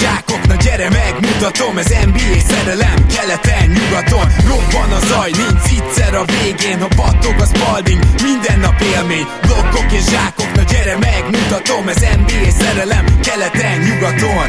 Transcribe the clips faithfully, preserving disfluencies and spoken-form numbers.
zsákok, na gyere megmutatom, ez en bé á szerelem, keleten, nyugaton, robban a zaj, nincs egyszer a végén, ha battog a Spalding, minden nap élmény, blokkok és zsákok, na gyere megmutatom, ez en bé á szerelem, keleten, nyugaton.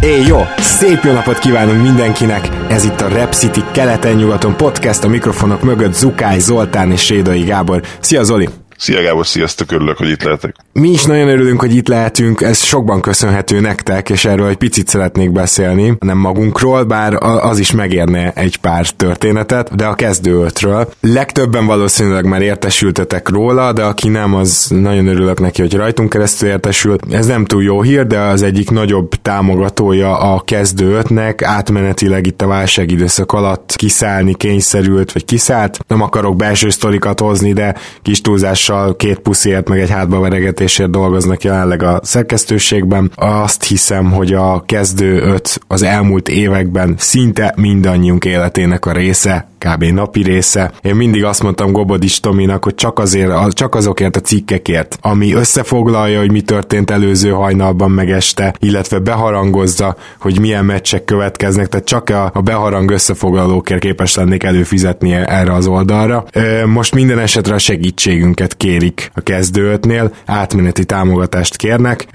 Éj, jó! Szép jó napot kívánunk mindenkinek! Ez itt a Rep City keleten-nyugaton podcast, a mikrofonok mögött Zukai Zoltán és Sédai Gábor. Szia Zoli! Szia Gábor, sziasztok, örülök, hogy itt lehetek. Mi is nagyon örülünk, hogy itt lehetünk, ez sokban köszönhető nektek, és erről egy picit szeretnék beszélni, nem magunkról, bár az is megérne egy pár történetet, de a kezdő ötről. Legtöbben valószínűleg már értesültetek róla, de aki nem, az nagyon örülök neki, hogy rajtunk keresztül értesült. Ez nem túl jó hír, de az egyik nagyobb támogatója a kezdő ötnek átmenetileg itt a válság időszak alatt kiszállni kényszerült, vagy kiszállt. Nem akarok belső sztorikat hozni, de kis túlzás két puszért, meg egy hátba veregetésért dolgoznak jelenleg a szerkesztőségben. Azt hiszem, hogy a kezdő öt az elmúlt években szinte mindannyiunk életének a része, kb. Napi része. Én mindig azt mondtam Gobodics Tominak, hogy csak, azért, csak azokért a cikkekért, ami összefoglalja, hogy mi történt előző hajnalban meg este, illetve beharangozza, hogy milyen meccsek következnek, tehát csak a, a beharang összefoglalókért képes lennék előfizetni erre az oldalra. Most minden esetre a segítségünket kérik a kezdőötnél, átmeneti támogatást kérnek,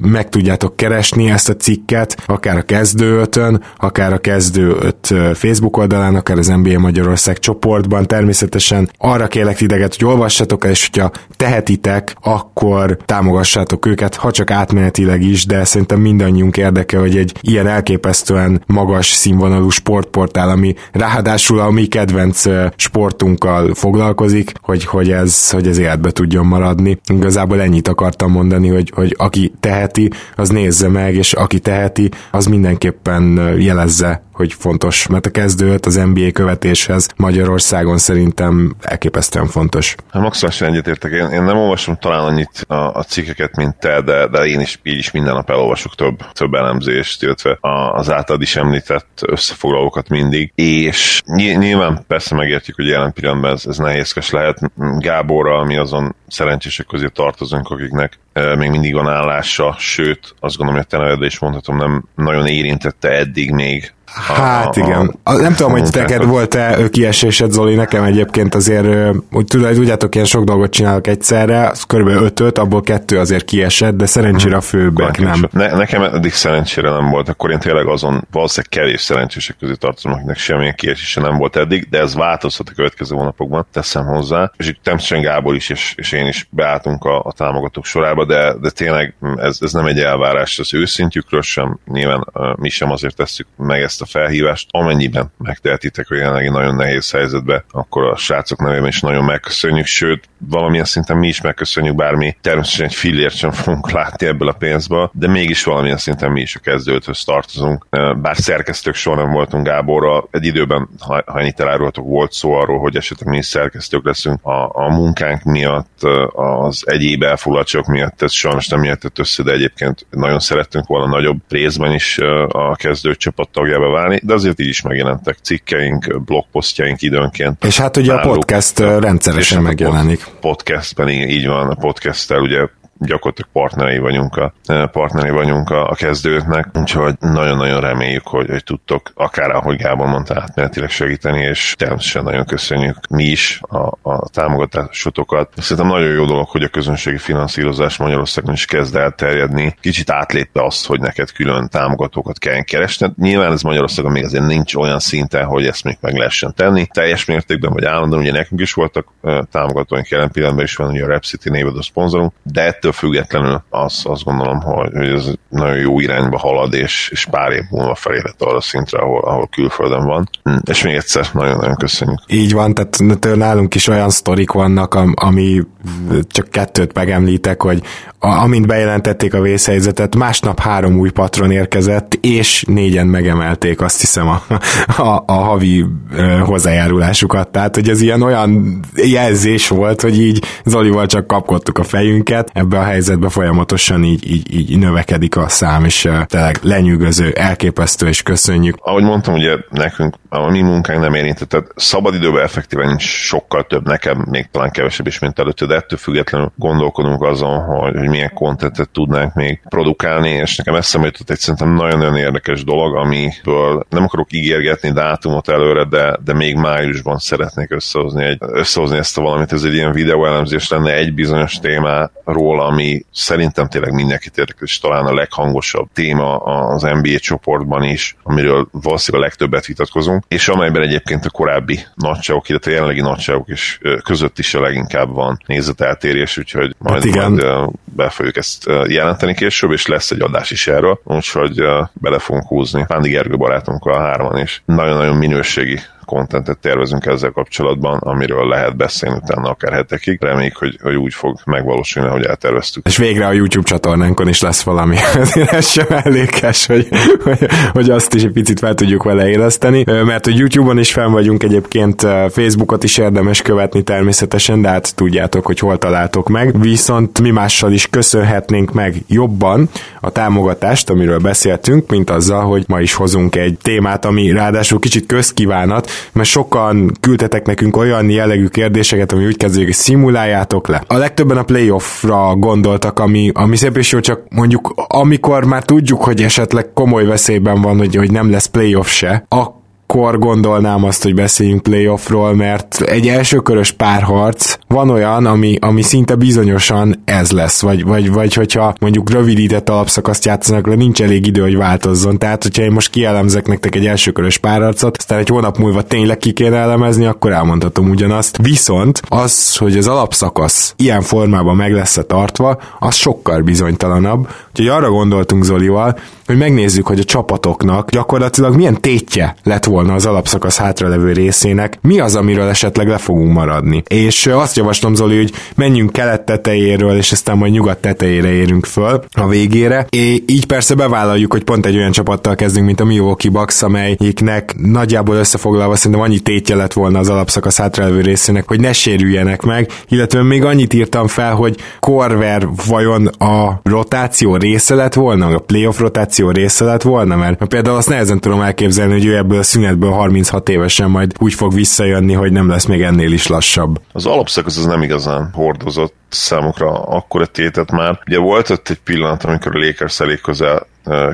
meg tudjátok keresni ezt a cikket, akár a kezdőötön, akár a kezdőöt Facebook oldalán, akár az en bé á Magyarország csoportban. Természetesen arra kérlek titeket, hogy olvassatok el, és hogyha tehetitek, akkor támogassátok őket, ha csak átmenetileg is, de szerintem mindannyiunk érdeke, hogy egy ilyen elképesztően magas színvonalú sportportál, ami ráadásul a mi kedvenc sportunkkal foglalkozik, hogy, hogy, ez, hogy ez életbe tudjon maradni. Igazából ennyit akartam mondani, hogy, hogy aki teheti, az nézze meg, és aki teheti, az mindenképpen jelezze, hogy fontos, mert a kezdőt az en bé á követéshez Magyarországon szerintem elképesztően fontos. Hát maximálisan egyetértek. Én, én nem olvasom talán annyit a, a cikkeket, mint te, de, de én is így is minden nap elolvasok több, több elemzést, illetve az általad is említett összefoglalókat mindig, és nyilván persze megértjük, hogy jelen pillanatban ez, ez nehézkes lehet. Gáborral mi azon szerencsések közé tartozunk, akiknek még mindig van állása, sőt, azt gondolom, hogy a te nevedre is mondhatom, nem nagyon érintette eddig még. Hát a, igen. A, nem tudom, hogy teked volt-e kiesésed, Zoli, nekem egyébként azért, úgy tudjátok, ilyen sok dolgot csinálok egyszerre, körülbelül ötöt, abból kettő azért kiesett, de szerencsére a főbbek nem. Ne, nekem eddig szerencsére nem volt, akkor én tényleg azon valószínűleg kevés szerencsések közé tartozom, akinek semmilyen kiesése nem volt eddig, de ez változhat a következő hónapokban, teszem hozzá. És itt Temszön Gábor is, és, és én is beálltunk a, a támogatók sorába, de, de tényleg ez, ez nem egy elvárás az őszintjükről sem, nyilván mi sem azért tesszük meg ezt a felhívást, amennyiben megtehetitek, hogy jelenleg egy nagyon nehéz helyzetbe, akkor a srácok nevében is nagyon megköszönjük, sőt, valamilyen szinten mi is megköszönjük, bármi természetesen egy fillért sem fogunk látni ebből a pénzből, de mégis valamilyen szinten mi is a kezdőthöz tartozunk. Bár szerkesztők soha nem voltunk Gáborral, egy időben, ha, ha ennyit elárultok, volt szó arról, hogy esetleg mi is szerkesztők leszünk a, a munkánk miatt, az egyéb elfoglaltságok miatt, ez sajnos nem jelentett össze, de egyébként nagyon szerettünk volna nagyobb részben is a kezdő csapat tagjába válni, de azért így is megjelentek cikkeink, blogposztjaink időnként. És hát ugye náluk, a podcast rendszeresen megjelenik. A podcastben így van, a podcasttel ugye gyakorlatilag partnerei vagyunk a, partnerei vagyunk a, a kezdőknek, úgyhogy nagyon-nagyon reméljük, hogy, hogy tudtok akár, ahogy Gábor mondta, átmenetileg segíteni, és természetesen nagyon köszönjük mi is a, a támogatásotokat. Szerintem nagyon jó dolog, hogy a közönségi finanszírozás Magyarországon is kezd el terjedni, kicsit átlépve azt, hogy neked külön támogatókat kell keresni. Nyilván ez Magyarországon még azért nincs olyan szinten, hogy ezt még meg lehessen tenni. Teljes mértékben vagy állandóan, ugye nekünk is voltak támogatóink, jelen pillanatban is van ugye a Rep City néved a szponzorunk, de ettől függetlenül azt, azt gondolom, hogy ez nagyon jó irányba halad, és, és pár év múlva felérhet arra szintre, ahol, ahol külföldön van. És még egyszer nagyon-nagyon köszönjük. Így van, tehát nálunk is olyan sztorik vannak, ami csak kettőt megemlítek, hogy amint bejelentették a vészhelyzetet, másnap három új patron érkezett, és négyen megemelték azt hiszem a, a, a havi hozzájárulásukat. Tehát, hogy ez ilyen olyan jelzés volt, hogy így Zolival csak kapkodtuk a fejünket ebbe a helyzetbe folyamatosan így, így, így növekedik a szám, és tényleg lenyűgöző, elképesztő, és köszönjük. Ahogy mondtam, ugye nekünk a mi munkánk nem érintett, tehát szabadidőben effektíven nincs sokkal több, nekem még talán kevesebb is, mint előtte, de ettől függetlenül gondolkodunk azon, hogy, hogy milyen kontentet tudnánk még produkálni, és nekem eszembe jutott egy szerintem nagyon-nagyon érdekes dolog, amiből nem akarok ígérgetni dátumot előre, de, de még májusban szeretnék összehozni, egy, összehozni ezt a valamit, ez egy ilyen videóelemzés lenne egy bizonyos témáról, ami szerintem tényleg mindenkit érdekel, és talán a leghangosabb téma az en bé á csoportban is, amiről valószínűleg a legtöbbet vitatkozunk, és amelyben egyébként a korábbi nagyságok, illetve a jelenlegi nagyságok is között is a leginkább van nézeteltérés, úgyhogy majd, hát majd be fogjuk ezt jelenteni később, és lesz egy adás is erről, úgyhogy bele fogunk húzni Pándi Gergő barátunkkal a hárman, és nagyon-nagyon minőségi kontentet tervezünk ezzel kapcsolatban, amiről lehet beszélni utána akár hetekig. Reméljük, hogy, hogy úgy fog megvalósulni, ahogy elterveztük. És végre a YouTube csatornánkon is lesz valami. Ez sem elégkes, hogy, hogy, hogy azt is egy picit fel tudjuk vele éleszteni, mert a YouTube-on is fenn vagyunk egyébként, Facebookot is érdemes követni természetesen, de hát tudjátok, hogy hol találtok meg. Viszont mi mással is köszönhetnénk meg jobban a támogatást, amiről beszéltünk, mint azzal, hogy ma is hozunk egy témát, ami ráadásul kicsit közkívánat, mert sokan küldtetek nekünk olyan jellegű kérdéseket, ami úgy kezdődik, szimuláljátok le. A legtöbben a playoffra gondoltak, ami, ami szép és jó, csak mondjuk amikor már tudjuk, hogy esetleg komoly veszélyben van, hogy, hogy nem lesz playoff se, akkor gondolnám azt, hogy beszéljünk playoffról, mert egy elsőkörös párharc van olyan, ami, ami szinte bizonyosan ez lesz, vagy, vagy, vagy hogyha mondjuk rövidített alapszakaszt játszanak, de nincs elég idő, hogy változzon. Tehát, hogyha én most kielemzek nektek egy elsőkörös párharcot, aztán egy hónap múlva tényleg ki kéne elemezni, akkor elmondhatom ugyanazt. Viszont az, hogy az alapszakasz ilyen formában meg lesz-e tartva, az sokkal bizonytalanabb. Úgyhogy arra gondoltunk Zolival, hogy megnézzük, hogy a csapatoknak gyakorlatilag milyen tétje lett volna az alapszakasz hátralevő részének, mi az, amiről esetleg le fogunk maradni. És azt javaslom, Zoli, hogy menjünk kelet tetejéről, és aztán majd nyugat tetejére érünk föl a végére. És így persze bevállaljuk, hogy pont egy olyan csapattal kezdünk, mint a Milwaukee Bucks, amelyiknek nagyjából összefoglalva szerintem annyi tétje lett volna az alapszakasz hátralevő részének, hogy ne sérüljenek meg, illetve még annyit írtam fel, hogy Korver vajon a rotáció része lett volna, a playoff rotáció része lett volna, mert például azt nehezen tudom elképzelni, hogy ő ebből a szünetből harminchat évesen majd úgy fog visszajönni, hogy nem lesz még ennél is lassabb. Az alapszakasz az nem igazán hordozott számukra akkora tétet már. Ugye volt ott egy pillanat, amikor a Lakers elég közel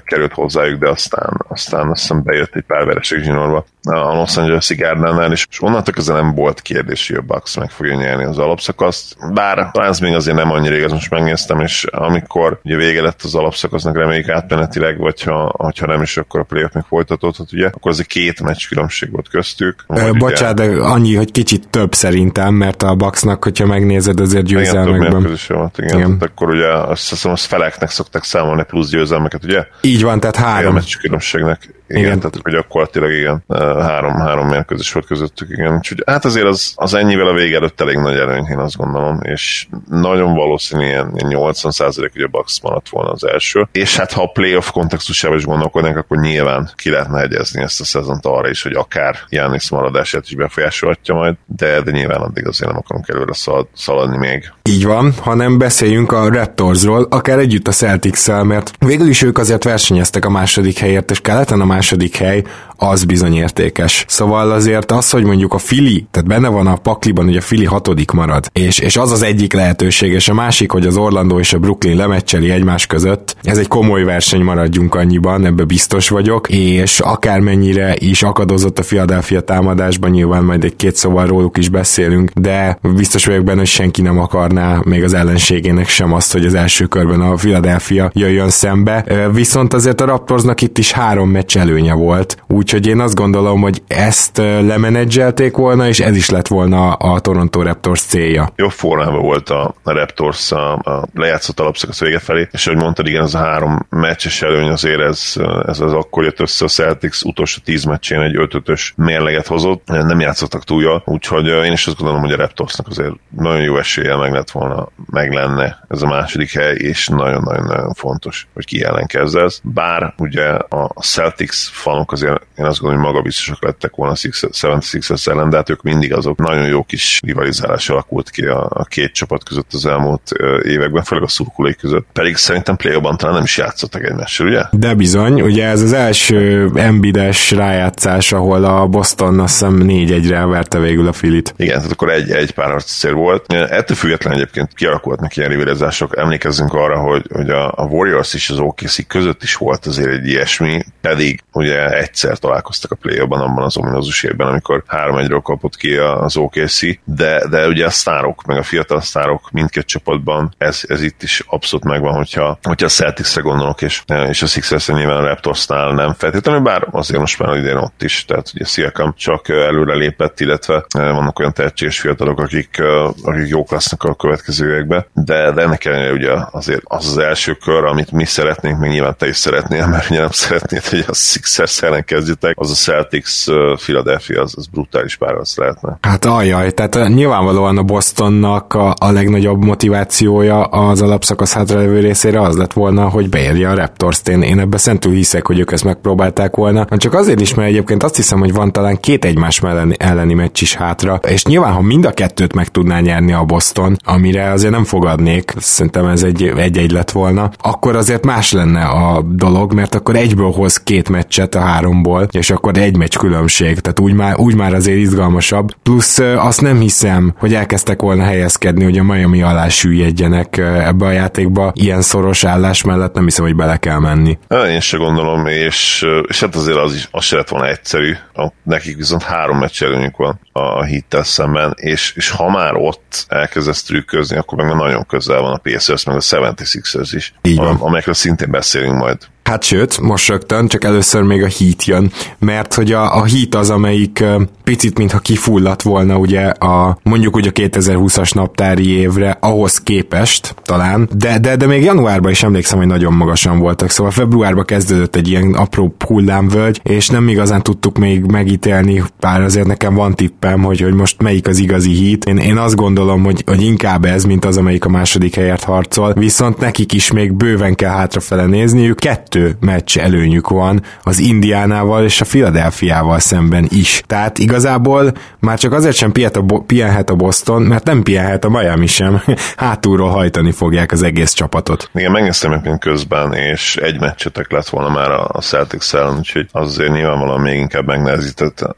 került hozzájuk, de aztán, aztán azt hiszem bejött egy pár vereség zsinórba a Los Angeles-i gárdánál, és onnantól közel nem volt kérdés, hogy a Bucks meg fogja nyerni az alapszakaszt, bár talán ez még azért nem annyira igaz, most megnéztem, és amikor ugye vége lett az alapszakasznak, reméljük átmenetileg, vagy ha, ha nem is, akkor a playoff még folytatódhat, ugye, akkor azért két meccs különbség volt köztük. Ö, bocsánat, ugye... de annyi, hogy kicsit több szerintem, mert a Bucksnak, hogyha megnézed, azért győzelmekben. Igen, volt, igen. igen. Hát akkor ugye azt hiszem, az feleknek szokták számolni plusz győzelmeket, ugye? Így van, tehát három. A meccs különbségnek. Igen, igen, tehát gyakorlatilag igen, három, három mérkőzés volt közöttük, igen. Úgyhogy hát azért az, az ennyivel a vége előtt elég nagy előny, én azt gondolom, és nagyon valószínű ilyen nyolcvan százalék, hogy a Bucks maradt volna az első, és hát ha a playoff kontextusában is gondolkodnánk, akkor nyilván ki lehetne hegyezni ezt a szezont arra is, hogy akár Giannis maradását is befolyásolhatja majd, de, de nyilván addig azért nem akarunk előre szalad, szaladni még. Így van, hanem beszéljünk a Raptorsról, akár együtt a Celtics-szel, mert végül is ők azért versenyeztek a második helyért, és keleten a második hely az bizony értékes. Szóval azért az, hogy mondjuk a Philly, tehát benne van a pakliban, hogy a Philly hatodik marad, és, és az az egyik lehetőség, és a másik, hogy az Orlando és a Brooklyn lemeccseli egymás között, ez egy komoly verseny, maradjunk annyiban, ebbe biztos vagyok, és akármennyire is akadozott a Philadelphia támadásban, nyilván majd egy-két szóval róluk is beszélünk, de biztos vagyok benne, hogy senki nem akarná még az ellenségének sem azt, hogy az első körben a Philadelphia jöjjön szembe, viszont azért a Raptorsnak itt is három meccs előnye volt, úgyhogy én azt gondolom, hogy ezt lemenedzselték volna, és ez is lett volna a Toronto Raptors célja. Jó formában volt a Raptors a, a lejátszott alapszakasz vége felé, és ahogy mondtad, igen, ez a három meccses előny azért ez, ez az akkor jött össze, a Celtics utolsó tíz meccsén egy ötötös mérleget hozott, nem játszottak túl jól, úgyhogy én is azt gondolom, hogy a Raptorsnak azért nagyon jó eséllyel meg lett volna, meg lenne ez a második hely, és nagyon-nagyon fontos, hogy ki ellenkezz ez. Bár ugye a Celtics Knicks fanok azért én azt gondolom, hogy magabiztosak lettek volna a hetvenhatos ellen, de hát ők mindig azok. Nagyon jó kis rivalizálás alakult ki a, a két csapat között az elmúlt években, főleg a szurkolói között. Pedig szerintem play-offban talán nem is játszottak egymással, ugye? De bizony, ugye ez az első Embiid-es rájátszás, ahol a Boston azt hiszem négy egyre verte végül a Philit. Igen, tehát akkor egy, egy pár harcér volt. Ettől függetlenül egyébként kialakultnak ilyen rivalizások. Emlékezzünk arra, hogy, hogy a Warriors és az o ká cé között is volt azért egy ilyesmi, pedig ugye egyszer találkoztak a play-offban abban az ominózus évben, amikor három egyről kapott ki az o ká cé, de, de ugye a sztárok, meg a fiatal sztárok mindkét csapatban, ez, ez itt is abszolút megvan, hogyha, hogyha a Celtics-re gondolok, és, és a Sixers-re nyilván a Raptorsnál nem feltétlenül, bár azért most már idén ott is, tehát ugye Siakam csak előre lépett, illetve vannak olyan tehetséges fiatalok, akik, akik jók lesznek a következő években, de, de ennek ellenére ugye azért az az első kör, amit mi szeretnénk, meg nyilván te is szeretnél, mert ugye nem szeretnéd, hogy a Sixers ellen kezdjétek, az a Celtics Philadelphia, az, az brutális párharc lehetne. Hát ajjaj, tehát nyilvánvalóan a Bostonnak a, a legnagyobb motivációja az alapszakasz hátralévő részére az lett volna, hogy beérje a Raptors-t. Én, én ebben szentül hiszek, hogy ők ezt megpróbálták volna. Csak azért is, mert egyébként azt hiszem, hogy van talán két egymás elleni, elleni meccs is hátra, és nyilván, ha mind a kettőt meg tudná nyerni a Boston, amire azért nem fogadnék, szerintem ez egy, egy-egy lett volna, akkor azért más lenne a dolog, mert akkor egyből hoz két meccset a háromból, és akkor egy meccs különbség, tehát úgy már, úgy már azért izgalmasabb. Plusz azt nem hiszem, hogy elkezdtek volna helyezkedni, hogy a Miami alá süllyedjenek ebbe a játékba, ilyen szoros állás mellett nem hiszem, hogy bele kell menni. Én se gondolom, és, és hát azért az, is, az se lett volna egyszerű, nekik viszont három meccs előnyük van a Heattel szemben, és, és ha már ott elkezdesz trükközni, akkor meg nagyon közel van a Pacers, meg a hetvenhatos is, am- amelyekről szintén beszélünk majd. Hát sőt, most rögtön, csak először még a Heat jön, mert hogy a, a Heat az, amelyik picit mintha kifulladt volna ugye a mondjuk ugye a kétezerhúszas naptári évre ahhoz képest talán, de, de, de még januárban is emlékszem, hogy nagyon magasan voltak, szóval februárban kezdődött egy ilyen apró hullámvölgy, és nem igazán tudtuk még megítélni, bár azért nekem van tippem, hogy, hogy most melyik az igazi Heat. Én, én azt gondolom, hogy, hogy inkább ez, mint az, amelyik a második helyért harcol, viszont nekik is még bőven kell hátrafele nézniük, kettő meccs előnyük van az Indiánával és a Philadelphiával szemben is. Tehát igazából már csak azért sem pihet a bo- pihenhet a Boston, mert nem pihenhet a Miami sem. Hátulról hajtani fogják az egész csapatot. Igen, megnéztem egyébként közben, és egy meccsetek lett volna már a Celtics ellen, úgyhogy azért nyilvánvalóan még inkább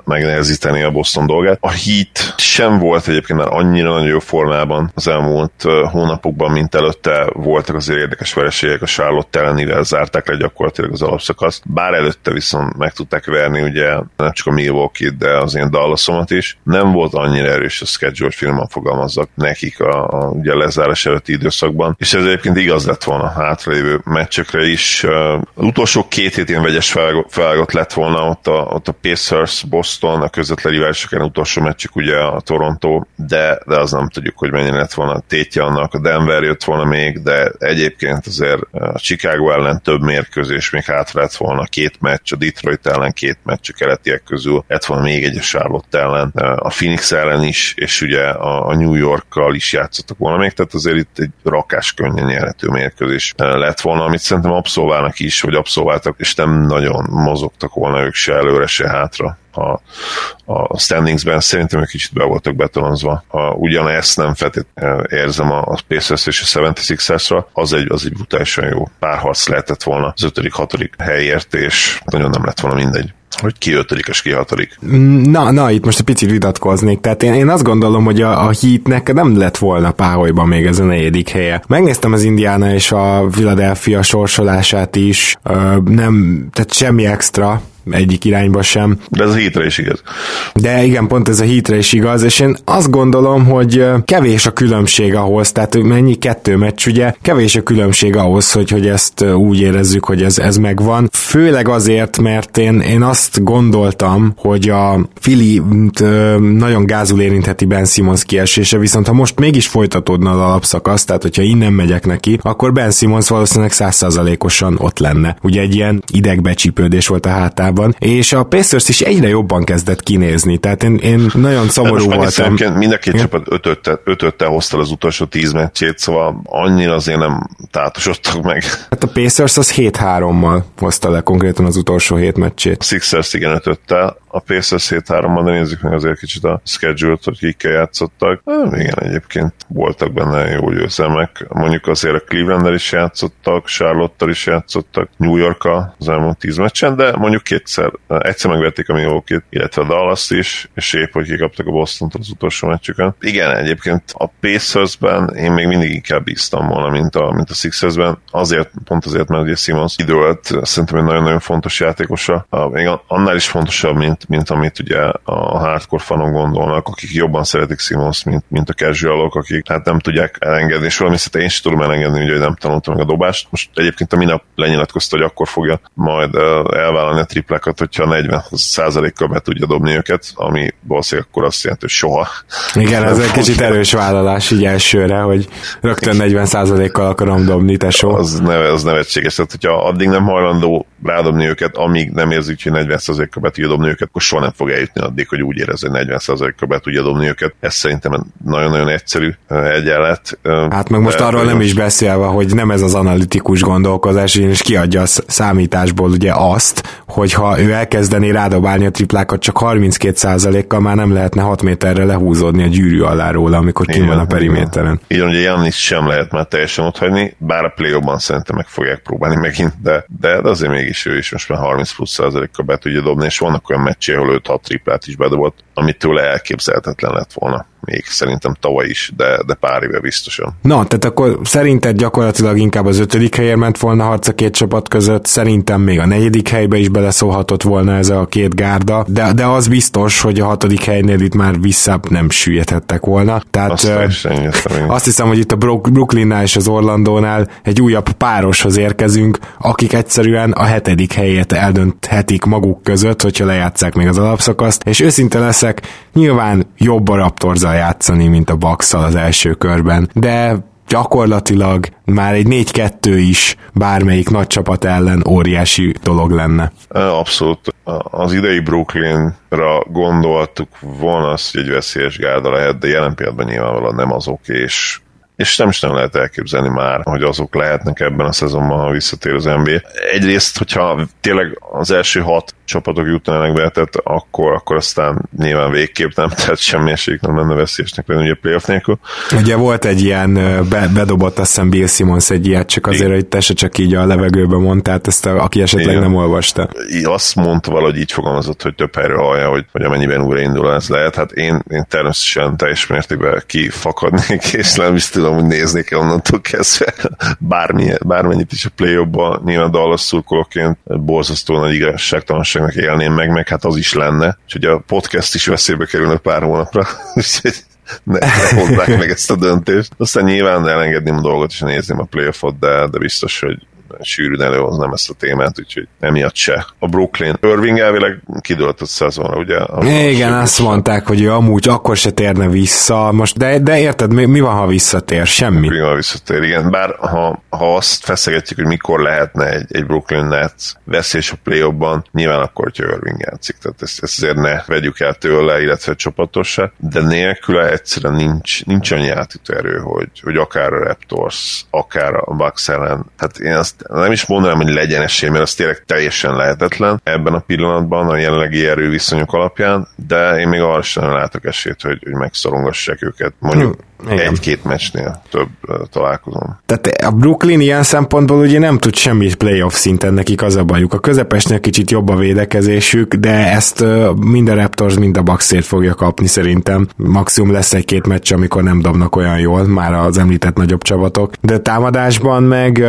megnehezíteni a Boston dolgát. A Heat sem volt egyébként már annyira nagyon jó formában az elmúlt hónapokban, mint előtte voltak azért érdekes vereségek, a Charlotte ellenivel zárták le gyakorlatilag az alapszakaszt. Bár előtte viszont meg tudták verni ugye nem csak a Milwaukee-t, de az én Dallasomat is. Nem volt annyira erős a schedule, finoman fogalmazzak nekik a, a, ugye a lezárás előtti időszakban, és ez egyébként igaz lett volna a hátralévő meccsökre is. Az utolsó két hétén vegyes felállott lett volna ott a, ott a Pacers, Boston, a közvetlen riválisok utolsó meccsük ugye a Toronto, de, de az nem tudjuk, hogy mennyire lett volna a tétje annak, a Denver jött volna még, de egyébként azért a Chicago ellen több mérkőzés közés még hátra lett volna két meccs, a Detroit ellen két meccs, a keletiek közül lett volna még egy a Charlotte ellen, a Phoenix ellen is, és ugye a New Yorkkal is játszottak volna még, tehát azért itt egy rakás könnyen nyerhető mérkőzés lett volna, amit szerintem abszolválnak is, vagy abszolváltak, és nem nagyon mozogtak volna ők se előre, se hátra. A, a standingsben szerintem egy kicsit be voltak betonozva. Ha ugyanezt nem feltétlenül érzem a, a Pacers és a hetvenhatos-ra, az egy, az egy brutálisan jó párharc lehetett volna az ötödik-hatodik helyért, és nagyon nem lett volna mindegy, hogy ki ötödik és ki hatodik. Na, na, itt most egy picit vitatkoznék, tehát én, én azt gondolom, hogy a, a Heatnek nem lett volna páholyban még ez a negyedik helye. Megnéztem az Indiana és a Philadelphia sorsolását is, Ö, nem, tehát semmi extra, egyik irányba sem. De ez a Heatre is igaz. De igen, pont ez a Heatre is igaz, és én azt gondolom, hogy kevés a különbség ahhoz, tehát mennyi kettő meccs, ugye, kevés a különbség ahhoz, hogy, hogy ezt úgy érezzük, hogy ez, ez megvan. Főleg azért, mert én, én azt gondoltam, hogy a Philly nagyon gázul érintheti Ben Simmons kiesése, viszont ha most mégis folytatódna az alapszakasz, tehát hogyha innen megyek neki, akkor Ben Simmons valószínűleg száz százalékosan ott lenne. Ugye egy ilyen idegbecsípődés volt a hátában, korábban, és a Pacers is egyre jobban kezdett kinézni, tehát én, én nagyon szomorú voltam. Mind a két ja. csapat ötötte, ötötte hozta az utolsó tíz meccsét, szóval annyira azért nem tátosodtak meg. Hát a Pacers az hét hárommal hozta le konkrétan az utolsó hét meccsét. A Sixers igen ötöttel, a Pacers hét hárommal, de nézzük meg azért kicsit a schedule-t, hogy kikkel játszottak. Hát, igen, egyébként voltak benne jó győzelmek. Mondjuk azért a Cleveland-del is játszottak, Charlotte-tal is játszottak, New York-kal az elmúlt tíz meccsen, de mondjuk kétszer, egyszer megverték a Milwaukee-t, illetve a Dallas-t is, és épp, hogy kikaptak a Bostontól az utolsó meccsükön. Igen, egyébként a Pacers-ben én még mindig inkább bíztam volna, mint a, mint a Sixers-ben. Azért, pont azért, mert ugye Simmons időlt, szerintem egy nagyon-nagyon fontos játékosa. Még annál is fontosabb, mint, mint amit ugye a hardcore fanok gondolnak, akik jobban szeretik Simmons, mint, mint a casualok, akik hát nem tudják elengedni, és valami szerintem én sem tudom elengedni, ugye, hogy nem tanultam meg a dobást. Most egyébként a minap lenyilatkozta, hogy akkor fogja majd elvállalni a triplákat, hogyha negyven százalékkal be tudja dobni őket, ami valószínűleg akkor azt jelenti, hogy soha. Igen, ez egy kicsit erős vállalás így elsőre, hogy rögtön negyven százalékkal akarom dobni, te soha. Az, neve, az nevetséges, tehát hogyha addig nem hajlandó rádobni őket, amíg nem érzik, hogy negyven százalékkal be tudja dobni őket, akkor soha nem fog eljutni addig, hogy úgy érez, hogy negyven százalékkal be tudja dobni őket. Ez szerintem nagyon-nagyon egyszerű egyenlet. Hát meg most de, arról nem is beszélve, hogy nem ez az analitikus gondolkozás, és kiadja a számításból ugye azt, hogyha ő elkezdené rádobálni a triplákat, csak harminckét százalékkal már nem lehetne hat méterre lehúzódni a gyűrű alá róla, amikor ki van a periméteren. Így van, ugye Jannis sem lehet már teljesen otthagyni, bár a play-offban szerintem meg fogják próbálni megint, de, de azért mégis ő is most már harminc plusz százalékkal be tudja dobni, és vannak olyan meccsé, ahol öt-hat triplát is bedobott, amit tőle elképzelhetetlen lett volna. Még szerintem tavaly is, de, de pár éve biztosan. Na, tehát akkor szerinted gyakorlatilag inkább az ötödik helyért ment volna harc a két csapat között, szerintem még a negyedik helybe is beleszólhatott volna ez a két gárda, de, de az biztos, hogy a hatodik helynél itt már visszább nem süllyedhettek volna. Tehát azt, ö, sem, azt hiszem, hogy itt a Brooklynnál és az Orlandónál egy újabb pároshoz érkezünk, akik egyszerűen a hetedik helyét eldönthetik maguk között, hogyha lejátsszák még az alapszakaszt, és őszinte leszek, nyilván jobb a Raptorzzal játszani, mint a Bucks-szal az első körben, de gyakorlatilag már egy négy kettő is bármelyik nagy csapat ellen óriási dolog lenne. Abszolút. Az idei Brooklynra gondoltuk volna azt, hogy egy veszélyes gárda lehet, de jelen pillanatban nyilvánvalóan nem azok, és és nem is nem lehet elképzelni már, hogy azok lehetnek ebben a szezonban, ha visszatér az en bé á. Egyrészt, hogyha tényleg az első hat csapatok jutnának be, tehát akkor, akkor aztán nyilván végképp nem, tehát semmi esélyük nem lenne veszélyesnek lenni, ugye playoff nélkül. Ugye volt egy ilyen, be, bedobott azt hiszem Bill Simmons egy ilyet, csak azért, hogy te se csak így a levegőbe mondtál, ezt a, aki esetleg igen, nem olvasta. Azt mondta valahogy így fogalmazott, hogy több helyről hallja, hogy, hogy amennyiben újraindul, ez lehet. Hát én, én természetesen teljes mértékben kifakadnék, és nem is tudom, hogy néznék el onnantól kezdve bármilyen, bármennyit is a play-offba. Nyilván Dallas szurkolóként borzasztó nagy igazságtalanság élném meg, meg hát az is lenne. Úgyhogy a podcast is veszélybe kerülne pár hónapra, úgyhogy ne, ne hozzák meg ezt a döntést. Aztán nyilván elengedném a dolgot, és nézném a playoffot, de, de biztos, hogy sűrűn előhoznám ezt a témát, úgyhogy emiatt se. A Brooklyn Irving elvileg kidőlt a szezonra, ugye? A igen, azt mondták, hogy ő amúgy akkor se térne vissza, most, de, de érted, mi, mi van, ha visszatér? Semmi. Mi van, ha visszatér? Igen, bár ha, ha azt feszegetjük, hogy mikor lehetne egy, egy Brooklyn Nets veszélyes a play-offban, nyilván akkor, hogyha Irving játszik, tehát ezt, ezt azért ne vegyük el tőle, illetve csapatos se, de nélküle egyszerűen nincs, nincs annyi átütő erő, hogy, hogy akár a Raptors, akár a Bucks ellen, hát én azt nem is mondanám, hogy legyen esély, mert az tényleg teljesen lehetetlen ebben a pillanatban a jelenlegi erőviszonyok alapján, de én még arra sem látok esélyt, hogy, hogy megszorongassák őket. Mondjuk igen, egy-két meccsnél több találkozom. Tehát a Brooklyn ilyen szempontból ugye nem tud semmi playoff szinten, nekik az a bajuk. A közepesnél kicsit jobb a védekezésük, de ezt mind a Raptors, mind a Bucksért fogja kapni szerintem. Maximum lesz egy-két meccs, amikor nem dobnak olyan jól, már az említett nagyobb csapatok. De támadásban meg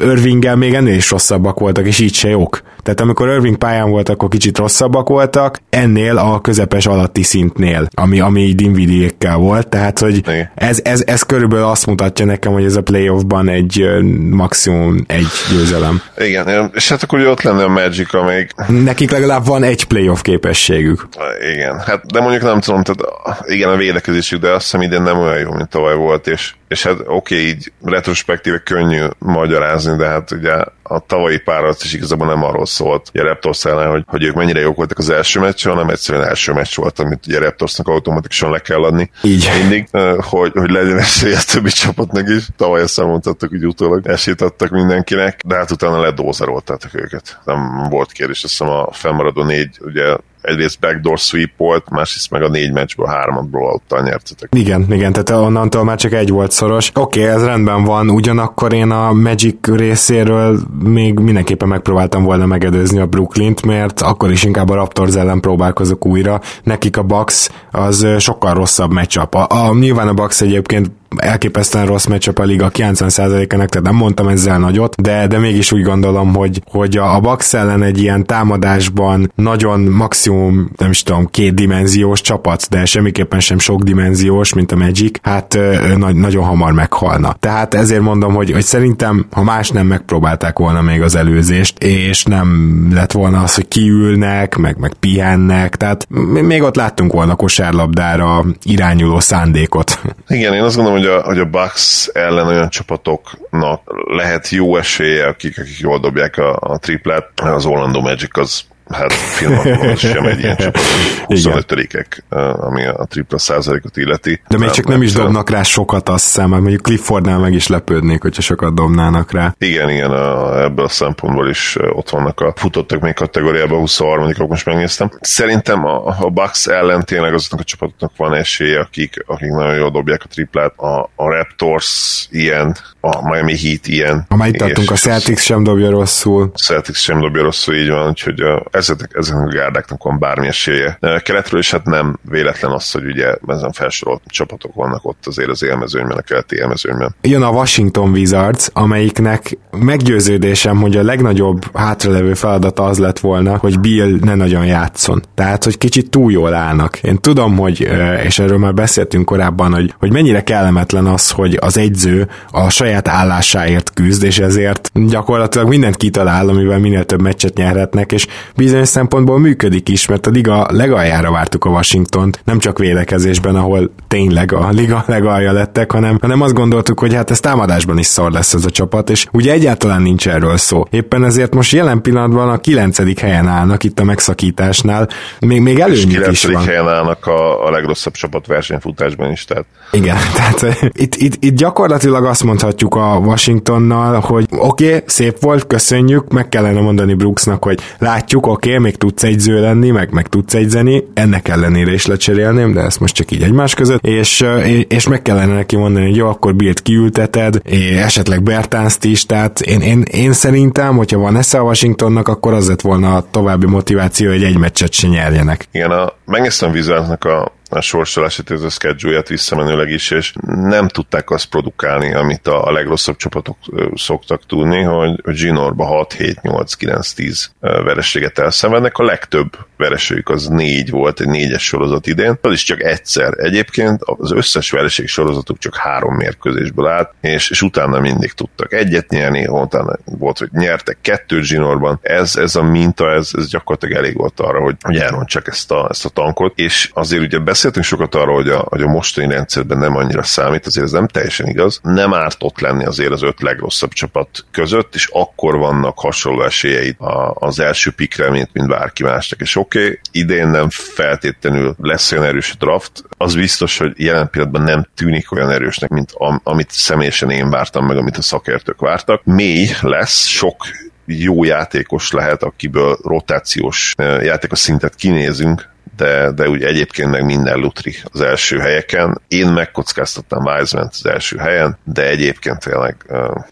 Irvinggel még ennél is rosszabbak voltak, és így se jók. Tehát amikor Irving pályán volt, akkor kicsit rosszabbak voltak, ennél a közepes alatti szintnél, ami, ami így Dinwiddie-ékkel volt, tehát hogy igen. Ez, ez, ez körülbelül azt mutatja nekem, hogy ez a playoffban egy maximum egy győzelem. Igen, és hát akkor ott lenne a Magic, amelyik... Nekik legalább van egy playoff képességük. Igen, hát de mondjuk nem tudom, tehát igen, a védekezésük, de azt hiszem idén nem olyan jó, mint tavaly volt, és és hát oké, így retrospektíve könnyű magyarázni, de hát ugye a tavalyi párat is igazából nem arról szólt, ugye a Raptors ellen, hogy, hogy ők mennyire jók voltak az első meccsen, hanem egyszerűen első meccs volt, amit ugye a Raptorsnak automatikusan le kell adni. Így. Mindig, hogy, hogy legyen esélye a többi csapatnak is. Tavaly ezt elmondtattak, hogy utólag esélyt adtak mindenkinek, de hát utána ledózeroltátok őket. Nem volt kérdés, azt hiszem a felmaradó négy, ugye egyrészt backdoor sweep volt, másrészt meg a négy meccsből hármatból ottan nyertetek. Igen, igen, tehát onnantól már csak egy volt szoros. Oké, okay, ez rendben van, ugyanakkor én a Magic részéről még mindenképpen megpróbáltam volna megedőzni a Brooklynt, mert akkor is inkább a Raptors ellen próbálkozok újra. Nekik a Bucks az sokkal rosszabb matchup. A, a, nyilván a Bucks egyébként elképesztően rossz matchup a liga kilencven százalékának, tehát nem mondtam ezzel nagyot, de, de mégis úgy gondolom, hogy, hogy a, a Bucks ellen egy ilyen támadásban nagyon maximum, nem is tudom, kétdimenziós csapat, de semmiképpen sem sokdimenziós, mint a Magic, hát ö, nagy, nagyon hamar meghalna. Tehát ezért mondom, hogy, hogy szerintem, ha más nem, megpróbálták volna még az előzést, és nem lett volna az, hogy kiülnek, meg, meg pihennek, tehát még ott láttunk volna kosárlabdára irányuló szándékot. Igen, én azt gondolom, hogy a, hogy a Bucks ellen olyan csapatoknak lehet jó esélye, akik, akik jól dobják a, a triplát. Az Orlando Magic az hát filmakban sem egy ilyen csapat, huszonötödikek, ami a tripla százalékot illeti. De még nem, csak nem, nem is dobnak rá sokat, azt hiszem, mert mondjuk Cliffordnál meg is lepődnék, hogyha sokat dobnának rá. Igen, igen, a, ebből a szempontból is ott vannak a futottak még kategóriában, huszonharmadikok, most megnéztem. Szerintem a, a Bucks ellen tényleg azoknak a csapatoknak van esélye, akik, akik nagyon jól dobják a triplát. A, a Raptors ilyen, a Miami Heat ilyen. Ha már itt tartunk, a Celtics sem dobja rosszul. Celtics sem dobja rosszul, így van, úgyhogy a Ezek, ezek a gárdáknak van bármi esélye. Keletről is hát nem véletlen az, hogy ugye ezen felsorolt csapatok vannak ott azért az élmezőnyben, a keleti élmezőnyben. Jön a Washington Wizards, amelyiknek meggyőződésem, hogy a legnagyobb hátralevő feladata az lett volna, hogy Bill ne nagyon játszon. Tehát, hogy kicsit túl jól állnak. Én tudom, hogy, és erről már beszéltünk korábban, hogy, hogy mennyire kellemetlen az, hogy az egyző a saját állásáért küzd, és ezért gyakorlatilag mindent kitalál, amivel minél több meccset nyerhetnek, és bizonyos szempontból működik is, mert a liga legaljára vártuk a Washingtont, nem csak védekezésben, ahol tényleg a liga legalja lettek, hanem, hanem azt gondoltuk, hogy hát ez támadásban is szar lesz ez a csapat, és ugye egyáltalán nincs erről szó. Éppen ezért most jelen pillanatban a kilencedik helyen állnak itt a megszakításnál, még, még előnyük is van. Helyen állnak a, a legrosszabb csapat versenyfutásban is, tehát. Igen, tehát itt, itt, itt gyakorlatilag azt mondhatjuk a Washingtonnal, hogy oké, okay, szép volt, köszönjük, meg kellene mondani Brooksnak, hogy látjuk, oké, okay, még tudsz egyző lenni, meg, meg tudsz egyzeni, ennek ellenére is lecserélném, de ezt most csak így egymás között, és, és meg kellene neki mondani, hogy jó, akkor Bilt kiülteted, esetleg Bertánzt is, tehát én, én, én szerintem, hogyha van esze a Washingtonnak, akkor az lett volna a további motiváció, hogy egy meccset se nyerjenek. Igen, a, megnéztem Wizardsnak a a sorsolását, ez a schedule-ját visszamenőleg is, és nem tudták azt produkálni, amit a, a legrosszabb csapatok szoktak tudni, hogy Ginorba hat, hét, nyolc, kilenc, tíz vereséget elszenvednek. A legtöbb vereségük az négy volt, egy négyes sorozat idén. Az is csak egyszer. Egyébként az összes vereség sorozatuk csak három mérkőzésből állt, és, és utána mindig tudtak egyet nyerni, utána volt, hogy nyertek kettőt Ginorban. Ez, ez a minta, ez, ez gyakorlatilag elég volt arra, hogy, hogy elrontsak ezt a, ezt a tankot, és azért ugye beszélni Beszéltünk sokat arról, hogy a, hogy a mostani rendszerben nem annyira számít, azért ez nem teljesen igaz. Nem ártott lenni azért az öt legrosszabb csapat között, és akkor vannak hasonló esélyeid az első pikre, mint, mint bárki másnak. És oké, okay, idén nem feltétlenül lesz olyan erős draft, az biztos, hogy jelen pillanatban nem tűnik olyan erősnek, mint am, amit személyesen én vártam, meg amit a szakértők vártak. Mély lesz, sok jó játékos lehet, akiből rotációs játékos szintet kinézünk, De, de úgy egyébként meg minden lutri az első helyeken. Én megkockáztattam Wiseman-t az első helyen, de egyébként tényleg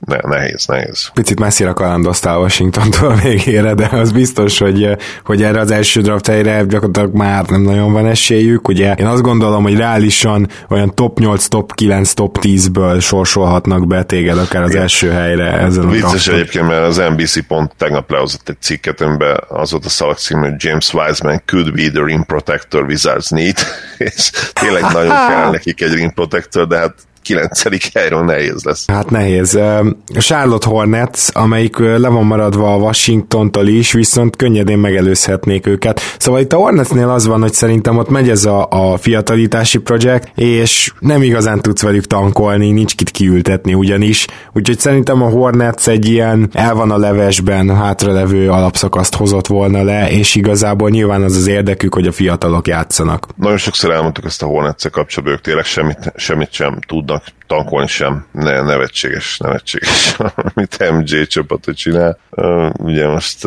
ne, nehéz, nehéz. Picit messzire kalandoztál Washingtontól a végére, de az biztos, hogy, hogy erre az első draft helyre gyakorlatilag már nem nagyon van esélyük. Ugye én azt gondolom, hogy reálisan olyan top nyolc, top kilenc, top tízből sorsolhatnak be téged akár az első helyre ezen a drafton. Vicces egyébként, mert az en bé cé pont tegnap lehozott egy cikket, amiben az volt a szalag cím, hogy James Wiseman could be the rim protector Wizards need, és tényleg nagyon kell nekik egy ring protector, de hát kilencedik helyről nehéz lesz. Hát nehéz. Charlotte Hornets, amelyik le van maradva a Washingtontól is, viszont könnyedén megelőzhetnék őket. Szóval itt a Hornetsnél az van, hogy szerintem ott megy ez a, a fiatalítási projekt, és nem igazán tudsz velük tankolni, nincs kit kiültetni ugyanis. Úgyhogy szerintem a Hornets egy ilyen el van a levesben hátralevő alapszakaszt hozott volna le, és igazából nyilván az az érdekük, hogy a fiatalok játszanak. Nagyon sokszor elmondtuk ezt a Hornets-e kapcsolatban, ők tényleg semmit, semmit sem tudnak tankolni sem. Ne, nevetséges, nevetséges, amit em jé csapatot csinál. Ugye most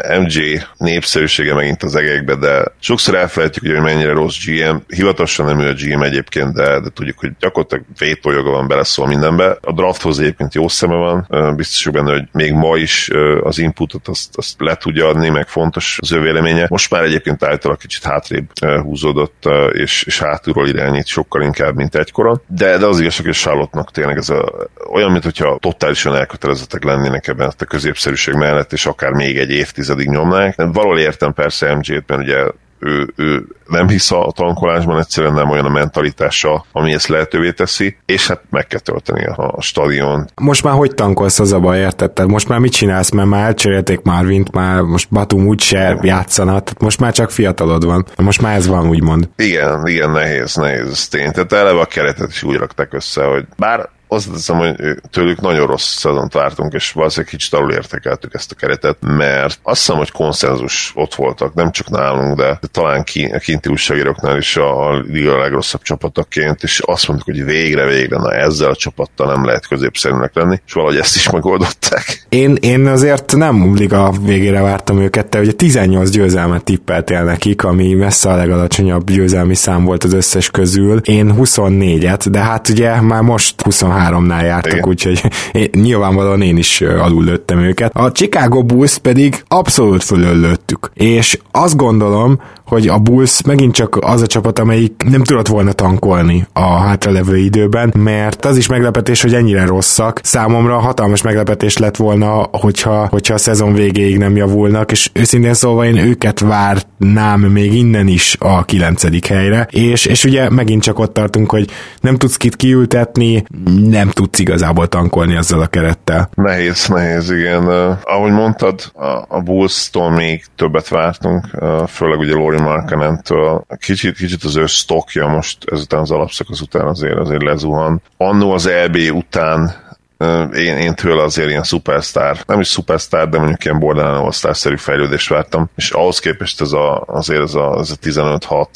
em jé népszerűsége megint az egekbe, de sokszor elfelejtjük, hogy mennyire rossz gé em. Hivatalosan nem ő a gé em egyébként, de, de tudjuk, hogy gyakorlatilag vétójoga van, beleszól mindenbe. A drafthoz egyébként jó szeme van. Biztos benne, hogy még ma is az inputot azt, azt le tudja adni, meg fontos az ő véleménye. Most már egyébként általában kicsit hátrébb húzódott, és, és hátulról irányít sokkal inkább, mint egykoron. De, de az igazság, hogy Charlotte-nak tényleg ez a, olyan, mintha totálisan elkötelezettek lennének ebben a középszerűség mellett, és akár még egy évtizedig nyomnák. Valahol értem persze em jé-t, mert ugye ő, ő nem hisz a tankolásban, egyszerűen nem olyan a mentalitása, ami ezt lehetővé teszi, és hát meg kell tölteni a stadion. Most már hogy tankolsz, az a baj, érted? Most már mit csinálsz, mert már elcserélték Marvint, már most Batum úgyse játszana, tehát most már csak fiatalod van. Most már ez van, úgymond. Igen, igen, nehéz, nehéz, ez tény. Tehát eleve a keretet is úgy rakták össze, hogy bár azt hiszem, hogy tőlük nagyon rossz szezont vártunk, és valószínűleg kicsit alul értékeltük ezt a keretet, mert azt hiszem, hogy konszenzus ott voltak, nem csak nálunk, de talán ki, a kinti újságíróknál is a, a liga legrosszabb csapataként, és azt mondtuk, hogy végre-végre, na ezzel a csapattal nem lehet középszerűnek lenni, és valahogy ezt is megoldották. Én, én azért nem liga végére vártam őket, de ugye tizennyolc győzelmet tippeltél nekik, ami messze a legalacsonyabb győzelmi szám volt az összes közül. Én huszonnégyet, de hát ugye már most huszonhárom háromnál jártak, úgyhogy én, nyilvánvalóan én is alul lőttem őket. A Chicago Bulls pedig abszolút fölöl lőttük. És azt gondolom, hogy a Bulls megint csak az a csapat, amelyik nem tudott volna tankolni a hátralevő időben, mert az is meglepetés, hogy ennyire rosszak. Számomra hatalmas meglepetés lett volna, hogyha, hogyha a szezon végéig nem javulnak, és őszintén szólva én őket várnám még innen is a kilencedik helyre, és, és ugye megint csak ott tartunk, hogy nem tudsz kit kiültetni, nem tudsz igazából tankolni azzal a kerettel. Nehéz, nehéz, igen. Uh, ahogy mondtad, a, a Bulls-tól még többet vártunk, uh, főleg ugye Lauri Markkanentől. Kicsit, kicsit az ő stockja most ezután az alapszakasz után azért, azért lezuhan. Annó az é bé után Én, én tőle azért ilyen szupersztár, nem is szupersztár, de mondjuk ilyen borderline all-star-szerű fejlődést vártam, és ahhoz képest ez a, azért ez a, ez a tizenöt hat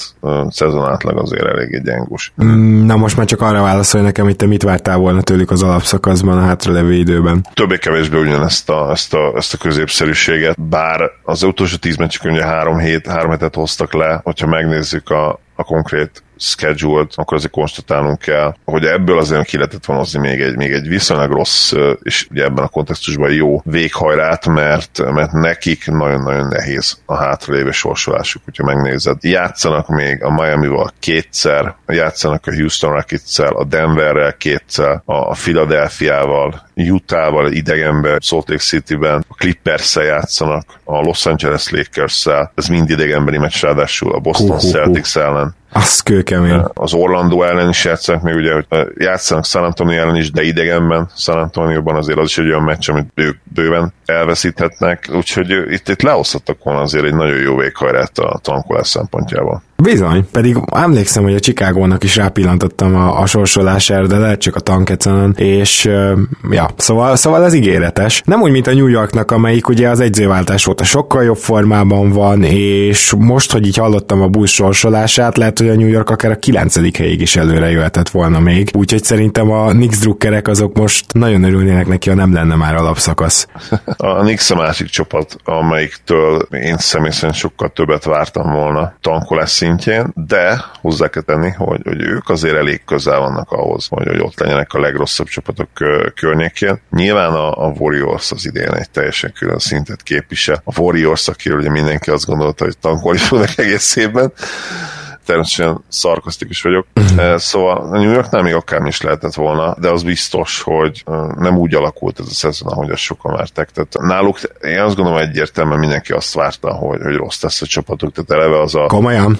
szezon átlag azért eléggé gyengús. Mm, na most már csak arra válaszolj nekem, hogy te mit vártál volna tőlük az alapszakaszban, a hátralevő időben? Többé-kevésbé ugyanezt a, ezt a, ezt a középszerűséget, bár az utolsó tíz meccsükön ugye három hét, három hetet hoztak le, hogyha megnézzük a, a konkrét scheduled, akkor azért konstatálnunk kell, hogy ebből azért ki lehetett vonozni még egy, még egy viszonylag rossz, és ugye ebben a kontextusban jó véghajrát, mert, mert nekik nagyon-nagyon nehéz a hátralévő sorsolásuk, hogyha megnézed. Játszanak még a Miamival kétszer, játszanak a Houston Rockets-szel, a Denverrel kétszer, a Philadelphiával, Utahval idegenben, Salt Lake City-ben, a Clippers-szel játszanak, a Los Angeles Lakers-szel, ez mind idegenbeli meccs, ráadásul a Boston Celtics ellen. Az kőkemény. Az Orlando ellen is játszanak, még ugye játszanak San Antonio ellen is, de idegenben, San Antonioban azért az is egy olyan meccs, amit ők bőven elveszíthetnek, úgyhogy itt, itt lehozhattak volna azért egy nagyon jó véghajrát a tankolás szempontjából. Bizony, pedig emlékszem, hogy a Chicagónak is rápillantottam a, a sorsolására, de lehet csak a tankecenen, és euh, ja, szóval, szóval ez ígéretes. Nem úgy, mint a New Yorknak, amelyik ugye az edzőváltás óta sokkal jobb formában van, és most, hogy így hallottam a Bulls sorsolását, lehet, hogy a New York akár a kilencedik helyig is előre jöhetett volna még, úgyhogy szerintem a Knicks drukkerek azok most nagyon örülnének neki, ha nem lenne már alapszakasz. A Knicks a másik csapat, amelyiktől én személy szerint sokkal többet vártam volna tankolás szintjén, de hozzá kell tenni, hogy, hogy ők azért elég közel vannak ahhoz, hogy, hogy ott legyenek a legrosszabb csapatok környékén. Nyilván a, a Warriors az idén egy teljesen külön szintet képvisel. A Warriors, akiről ugye mindenki azt gondolta, hogy tankolni fognak egész évben, természetesen szarkasztikus vagyok. Szóval a New Yorknál még akármi is lehetett volna, de az biztos, hogy nem úgy alakult ez a szezon, ahogy azt sokan várták. Tehát náluk, én azt gondolom, egyértelműen mindenki azt várta, hogy, hogy rossz lesz a csapatuk. Tehát eleve az a... Komolyan?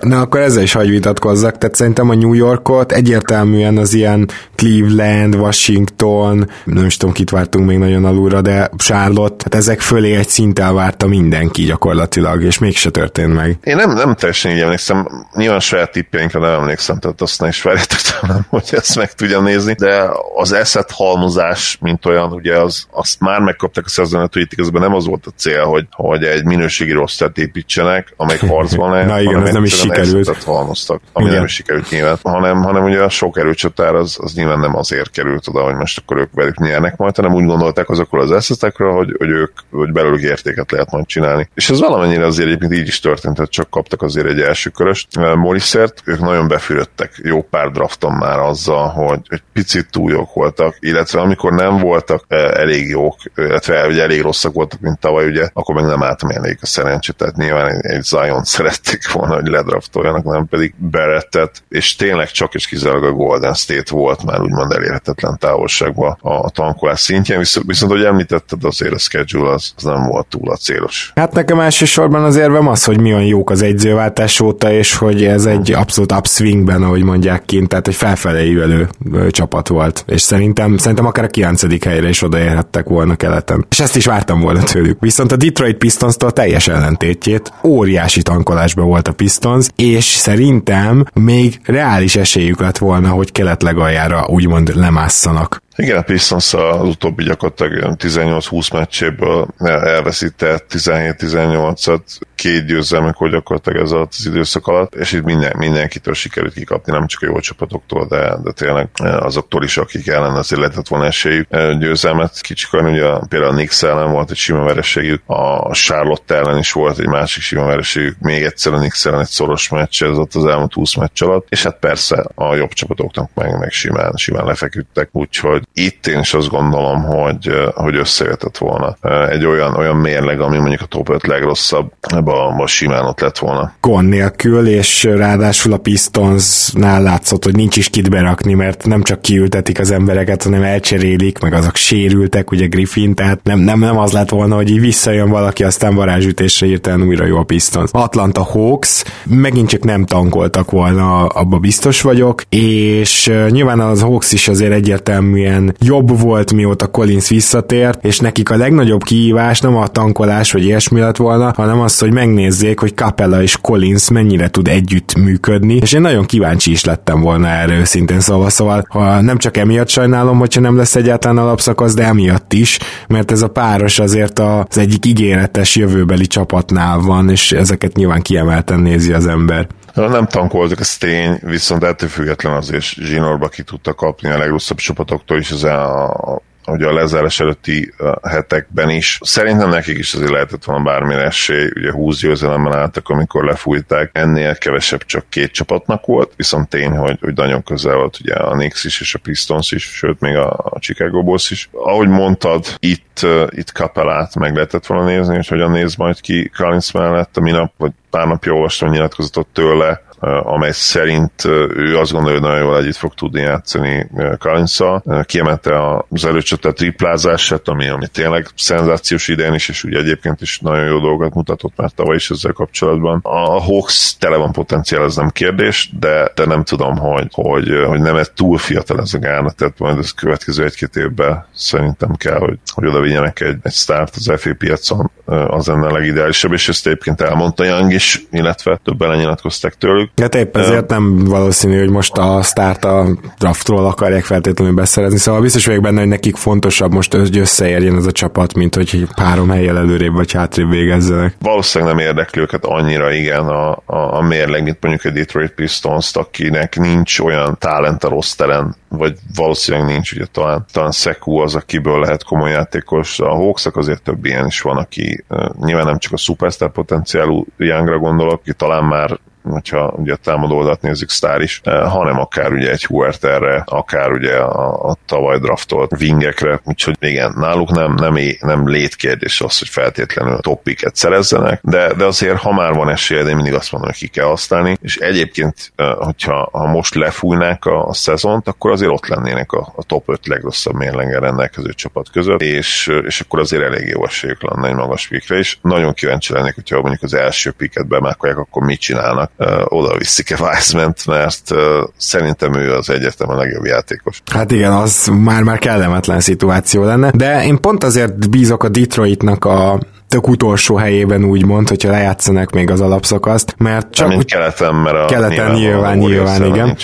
Na akkor ezzel is hagyj vitatkozzak, tehát szerintem a New Yorkot egyértelműen az ilyen Cleveland, Washington, nem is tudom, kit vártunk még nagyon alulra, de Charlotte, tehát ezek fölé egy szinttel várta mindenki gyakorlatilag, és mégse történt meg. Én nem, nem teljesen így emlékszem, nyilván saját tippjeinkre nem emlékszem, tehát azt nem is várjátok talán, hogy ezt meg tudjam nézni, de az asset halmozás, mint olyan, ugye az, azt már megkapták a szerződést, hogy itt közben nem az volt a cél, hogy, hogy egy minőségi rosszát építsenek, amelyik harcban lehet. Na igen, ez nem is sikerült. Halmoztak, ami igen. nem is sikerült nyilván, hanem, hanem ugye a sok erőcsatár az, az nyilván nem azért került oda, hogy most akkor ők velük nyernek majd, hanem úgy gondolták azokról az eszetekről, hogy, hogy ők hogy belőlük értéket lehet majd csinálni. És ez valamennyire azért egyébként így is történt, hogy csak kaptak azért egy első köröst. Morrissert, ők nagyon befűröttek jó pár drafton már azzal, hogy egy picit túl jók voltak, illetve amikor nem voltak elég jók, illetve ugye elég rosszak voltak, mint tavaly, ugye, akkor meg nem álltam elég a szerencsét, tehát nyilván egy Zion szerették volna, hogy ledraftoljanak, nem pedig Barrettet, és tényleg csak és kizárólag a Golden State volt már úgymond elérhetetlen távolságban a tankolás szintjén, viszont, viszont hogy említetted, azért a schedule az, az nem volt túl acélos. Hát nekem elsősorban az érvem az, hogy milyen jók az edzőváltás óta, és hogy ez egy abszolút upswingben, ahogy mondják kint, tehát egy felfelé ívelő csapat volt, és szerintem, szerintem akár a kilencedik helyre is odaérhettek volna keleten. És ezt is vártam volna tőlük. Viszont a Detroit Pistonstól teljes ellentétjét, óriási tankolásban volt a Pistons, és szerintem még reális esélyük lett volna, hogy kelet legaljára úgymond lemásszanak. Igen, a Pistons az utóbbi gyakorlatilag tizennyolc-húsz meccséből elveszített tizenhét-tizennyolcat, két győzelmekor gyakorlatilag ez alatt az időszak alatt, és itt minden, mindenkitől sikerült kikapni, nem csak a jó csapatoktól, de, de tényleg azoktól is, akik ellen azért lehetett volna esélyük győzelmet kicsikarni, ugye például a Knicks ellen volt egy sima vereségük, a Charlotte ellen is volt egy másik sima vereségük, még egyszer a Knicks ellen egy szoros meccs, ez ott az elmúlt húsz meccs alatt, és hát persze a jobb csapatoknak meg, meg simán, simán lefeküdtek, úgyhogy itt én is azt gondolom, hogy, hogy összevetett volna egy olyan, olyan mérleg, ami mondjuk a top öt legrosszabb, ebben a, a simán ott lett volna. Gond nélkül, és ráadásul a Pistonsnál látszott, hogy nincs is kit berakni, mert nem csak kiültetik az embereket, hanem elcserélik, meg azok sérültek, ugye Griffin, tehát nem, nem, nem az lett volna, hogy így visszajön valaki, aztán varázsütésre hirtelen újra jó a Pistons. Atlanta Hawks, megint csak nem tankoltak volna, abba biztos vagyok, és nyilván az Hawks is azért egyértelműen jobb volt, mióta Collins visszatért, és nekik a legnagyobb kihívás nem a tankolás, vagy ilyesmi lett volna, hanem az, hogy megnézzék, hogy Capella és Collins mennyire tud együtt működni, és én nagyon kíváncsi is lettem volna erre őszintén, szóval, szóval ha nem csak emiatt sajnálom, hogyha nem lesz egyáltalán alapszakasz, de emiatt is, mert ez a páros azért az egyik ígéretes jövőbeli csapatnál van, és ezeket nyilván kiemelten nézi az ember. Nem tankoltak, ez tény, viszont ettől független azért zsinórba ki tudta kapni a legrosszabb csapatoktól is az a ugye a lezárás előtti hetekben is. Szerintem nekik is azért lehetett volna bármilyen esély, ugye húsz győzelemben álltak, amikor lefújták, ennél kevesebb csak két csapatnak volt, viszont tény, hogy, hogy nagyon közel volt ugye a Knicks is, és a Pistons is, sőt még a, a Chicago Bulls is. Ahogy mondtad, itt, itt Capellát meg lehetett volna nézni, és hogyan néz majd ki Collins mellett a minap, vagy pár napja olvastam nyilatkozatot tőle, amely szerint ő azt gondolja, hogy nagyon jól együtt fog tudni játszani Collins-szal. Kiemelte az előcsatár triplázását, ami, ami tényleg szenzációs idén is, és ugye egyébként is nagyon jó dolgot mutatott már tavaly is ezzel kapcsolatban. A Hawks tele van potenciál, ez nem kérdés, de, de nem tudom, hogy, hogy, hogy nem ez túl fiatal ez a gárna, tehát majd ez következő egy-két évben szerintem kell, hogy, hogy oda vigyenek egy, egy sztárt az ef á piacon, az ennél legideálisabb, és ezt egyébként elmondta Young is, illetve többen nyilatkozták tőlük. Hát épp ezért nem valószínű, hogy most a sztárt a draftról akarják feltétlenül beszerezni, szóval biztos vagyok benne, hogy nekik fontosabb most, hogy összeérjen ez a csapat, mint hogy három helyen előrébb vagy hátrébb végezzenek. Valószínűleg nem érdekli őket annyira, igen, a, a, a mérleg, mint mondjuk a Detroit Pistons, akinek nincs olyan talent a rossz teren, vagy valószínűleg nincs, ugye talán, talán Sekou az, akiből lehet komoly játékos, a Hawksnak azért több ilyen is van, aki nyilván nem csak a szupersztár potenciálú Youngra gondolok, ki talán már hogyha ugye a támadó oldalt nézzük, sztár is, eh, hanem akár ugye egy Huerterre, akár ugye a, a tavaly draftolt wingekre, úgyhogy igen, náluk nem, nem, nem létkérdés az, hogy feltétlenül toppiket szerezzenek, de, de azért, ha már van esélye, én mindig azt mondom, hogy ki kell használni, és egyébként, eh, hogyha ha most lefújnák a, a szezont, akkor azért ott lennének a, a top öt legrosszabb mérleggel rendelkező csapat között, és, és akkor azért elég jó esélyük lenne egy magas pikre is. Nagyon kíváncsi lennék, hogyha mondjuk az első piket bemákolják, akkor mit csinálnak, oda viszik-e Weissmant, mert szerintem ő az egyetem a legjobb játékos. Hát igen, az már-már kellemetlen szituáció lenne, de én pont azért bízok a Detroitnak a tök utolsó helyében, úgymond, hogyha lejátszanak még az alapszakaszt, mert csak úgy keleten, mert a keleten nyilván, nyilván, igen.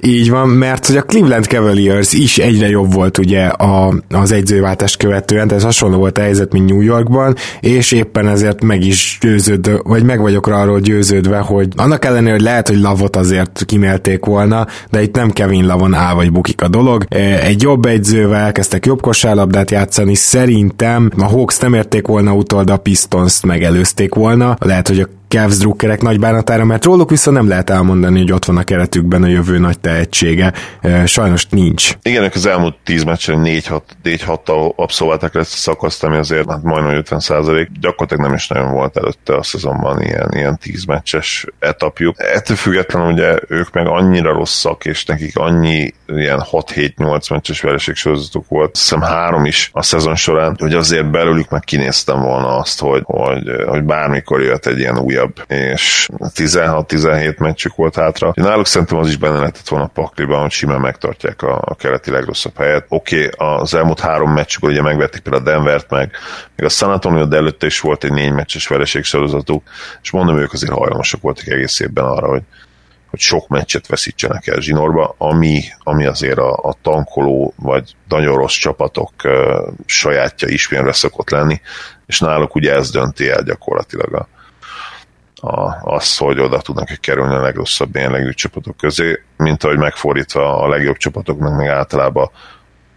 Így van, mert hogy a Cleveland Cavaliers is egyre jobb volt ugye a, az edzőváltást követően, tehát hasonló volt a helyzet, mint New Yorkban, és éppen ezért meg is győződve, vagy meg vagyok rá arról győződve, hogy annak ellenére, hogy lehet, hogy Love-ot azért kimélték volna, de itt nem Kevin Love-on áll vagy bukik a dolog. Egy jobb edzővel elkezdtek jobb kosárlabdát játszani, szerintem a Hawks nem érték volna utol, de a Pistons-t megelőzték volna. Lehet, hogy a Cavs drukkerek nagy bánatára, mert róluk viszont nem lehet elmondani, hogy ott van a keretükben a jövő nagy tehetsége. Sajnos nincs. Igen, ők az elmúlt tíz meccsen négy-hat abszolválták le ezt a szakaszt, ami azért hát majdnem ötven százalék. Gyakorlatilag nem is nagyon volt előtte a szezonban ilyen, ilyen tíz meccses etapjuk. Ettől függetlenül ugye ők meg annyira rosszak, és nekik annyi ilyen hat-hét-nyolc meccses vereségsorozatuk volt, hiszem három is a szezon során, hogy azért belőlük meg kinéztem volna azt, hogy, hogy, hogy bármikor jött egy ilyen új és tizenhat-tizenhét meccsük volt hátra. Náluk szerintem az is benne lehetett volna a pakliban, hogy simán megtartják a, a keleti legrosszabb helyet. Oké, okay, az elmúlt három meccsükből ugye megverték például a Denvert, meg még a San Antonio, de előtte is volt egy négy meccses vereségsorozatuk, és mondom, ők azért hajlamosak voltak egész évben arra, hogy hogy sok meccset veszítsenek el zsinórba, ami, ami azért a, a tankoló, vagy nagyon rossz csapatok uh, sajátja ismérve szokott lenni, és náluk ugye ez dönti el gyakorlatilag a A, az, hogy oda tudnak kerülni a legrosszabb ilyen legjobb csapatok közé, mint ahogy megfordítva a legjobb csapatoknak meg általában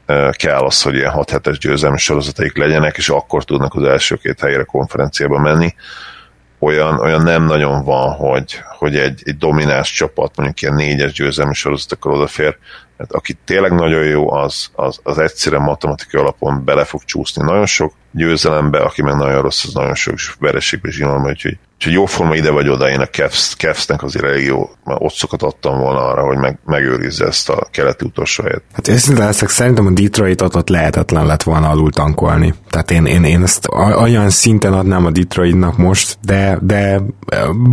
e, kell az, hogy ilyen hat-hetes győzelmi sorozataik legyenek, és akkor tudnak az első két helyre konferenciába menni. Olyan, olyan nem nagyon van, hogy, hogy egy, egy domináns csapat, mondjuk ilyen négyes győzelmi sorozatokkal odafér, mert aki tényleg nagyon jó, az, az, az egyszerűen matematikai alapon bele fog csúszni nagyon sok győzelembe, aki meg nagyon rossz, az nagyon sok vereségbe zsinórba, úgyhogy Úgyhogy jóforma ide vagy oda, én a Cavs-nek azért elég jó otszokat adtam volna arra, hogy meg, megőrizze ezt a keleti utolsó helyet. Hát őszintén leszek, szerintem a Detroitot ott lehetetlen lett volna alul tankolni. Tehát én, én, én ezt olyan szinten adnám a Detroitnak most, de, de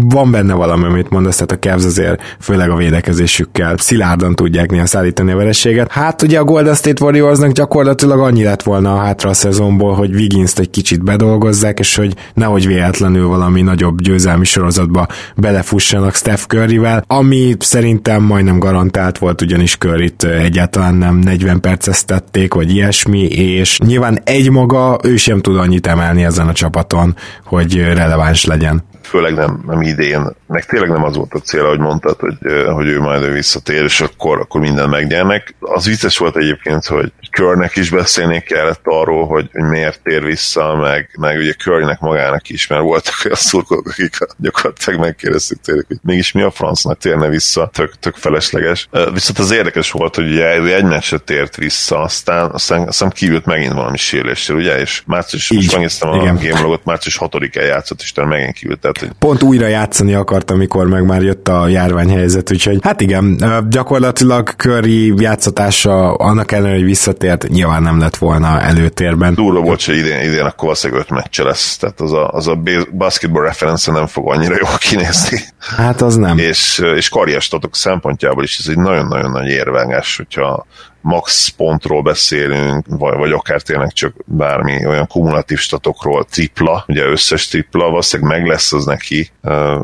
van benne valami, amit mondasz, tehát a Cavs azért főleg a védekezésükkel szilárdan tudják néha szállítani a vereséget. Hát ugye a Golden State Warriorsnak gyakorlatilag annyi lett volna a hátra a szezonból, hogy Wigginst egy kicsit bedolgozzák, és hogy nehogy véletlenül valami nagyobb győzelmi sorozatba belefussanak Steph Curryvel, ami szerintem majdnem garantált volt, ugyanis Curryt egyáltalán nem negyven perceztették, vagy ilyesmi, és nyilván egymaga ő sem tud annyit emelni ezen a csapaton, hogy releváns legyen. Főleg nem, nem idén, meg tényleg nem az volt a cél, ahogy mondtad, hogy, hogy ő majd ő visszatér, és akkor, akkor minden megnyernek. Az vicces volt egyébként, hogy Currynek is beszélni kellett arról, hogy miért tér vissza, meg, meg ugye Currynek magának is, mert voltak olyan szurkolók, akik gyakorlatilag megkérdeztük tőlük, hogy mégis mi a francnak térne vissza, tök, tök felesleges. Viszont az érdekes volt, hogy ugye ő egy meccset tért vissza, aztán, aztán, aztán kívült megint valami sérüléssel, ugye, és március, most megnéztem a gamelogot, március hatodikán játszott, és megint kívült. Tehát, hogy... Pont újra játszani akart, amikor meg már jött a járványhelyzet, úgyhogy hát igen, gyakorlatilag Curry játszatása annak ellenére, hogy visszatért, nyilván nem lett volna előtérben. Durva volt, hogy idén, idén akkor valószínűleg öt meccse lesz, tehát az a, az a basketball reference nem fog annyira jól kinézni. Hát az nem. és, és karriestatok szempontjából is ez egy nagyon-nagyon nagy érvágás, hogyha max pontról beszélünk, vagy, vagy akár tényleg csak bármi olyan kumulatív statokról, tripla, ugye összes tripla, valószínűleg meg lesz az neki,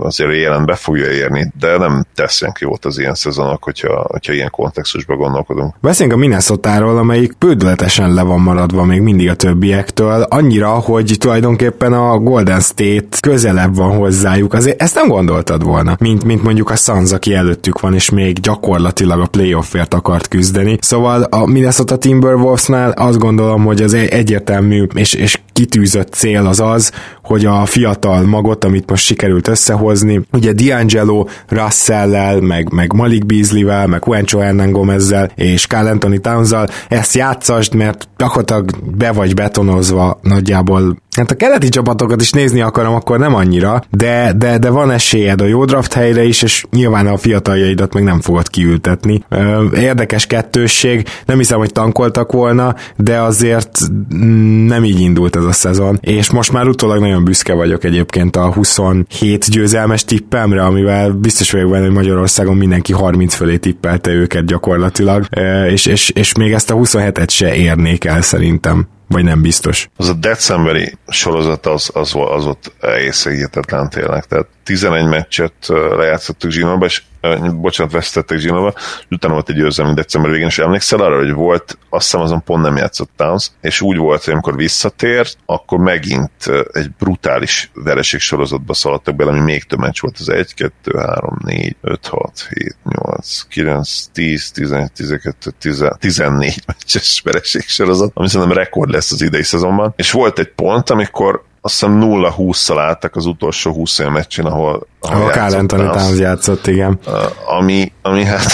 azért jelen be fogja érni, de nem teszünk jót az ilyen szezonok, hogyha, hogyha ilyen kontextusban gondolkodunk. Beszéljünk a Minnesotáról, amelyik bődületesen le van maradva még mindig a többiektől, annyira, hogy tulajdonképpen a Golden State közelebb van hozzájuk, azért ezt nem gondoltad volna, mint, mint mondjuk a Suns, aki előttük van, és még gyakorlatilag a playoffért akart küzdeni, szóval a Minnesota Timberwolvesnál azt gondolom, hogy az egyértelmű és, és kitűzött cél az az, hogy a fiatal magot, amit most sikerült összehozni, ugye D'Angelo Russell-lel, meg, meg Malik Beasley-vel, meg Juancho Hernan Gomez-zel és Karl Anthony Towns-zal ezt játszasd, mert gyakorlatilag be vagy betonozva nagyjából. Hát a keleti csapatokat is nézni akarom, akkor nem annyira, de, de, de van esélyed a jó draft helyre is, és nyilván a fiataljaidat meg nem fogod kiültetni. Érdekes kettősség, nem hiszem, hogy tankoltak volna, de azért nem így indult ez a szezon, és most már utólag nagyon büszke vagyok egyébként a huszonhét győzelmes tippemre, amivel biztos vagyok benne, hogy Magyarországon mindenki harminc fölé tippelte őket gyakorlatilag, és, és, és még ezt a huszonhetet se érnék el szerintem. Vagy nem biztos. Az a decemberi sorozat az, az, az ott egészen hihetetlen tényleg. Tehát tizenegy meccset lejátszottuk Zsinóba, és bocsánat, vesztettek Zsinóba, utána volt egy győzelmi december végén, és emlékszel arra, hogy volt, azt hiszem azon pont nem játszott Towns, és úgy volt, hogy amikor visszatért, akkor megint egy brutális vereség sorozatba szaladtak bele, ami még több meccs volt, az egy, kettő, három, négy, öt, hat, hét, nyolc, kilenc, tíz, tizenegy, tizenkettő, tizennégy meccses vereség sorozat, ami szerintem rekord lesz az idei szezonban, és volt egy pont, amikor azt hiszem nulla-hússzal álltak az utolsó húsz olyan meccsen, ahol ahol Kálentani játszott, igen. Ami, ami hát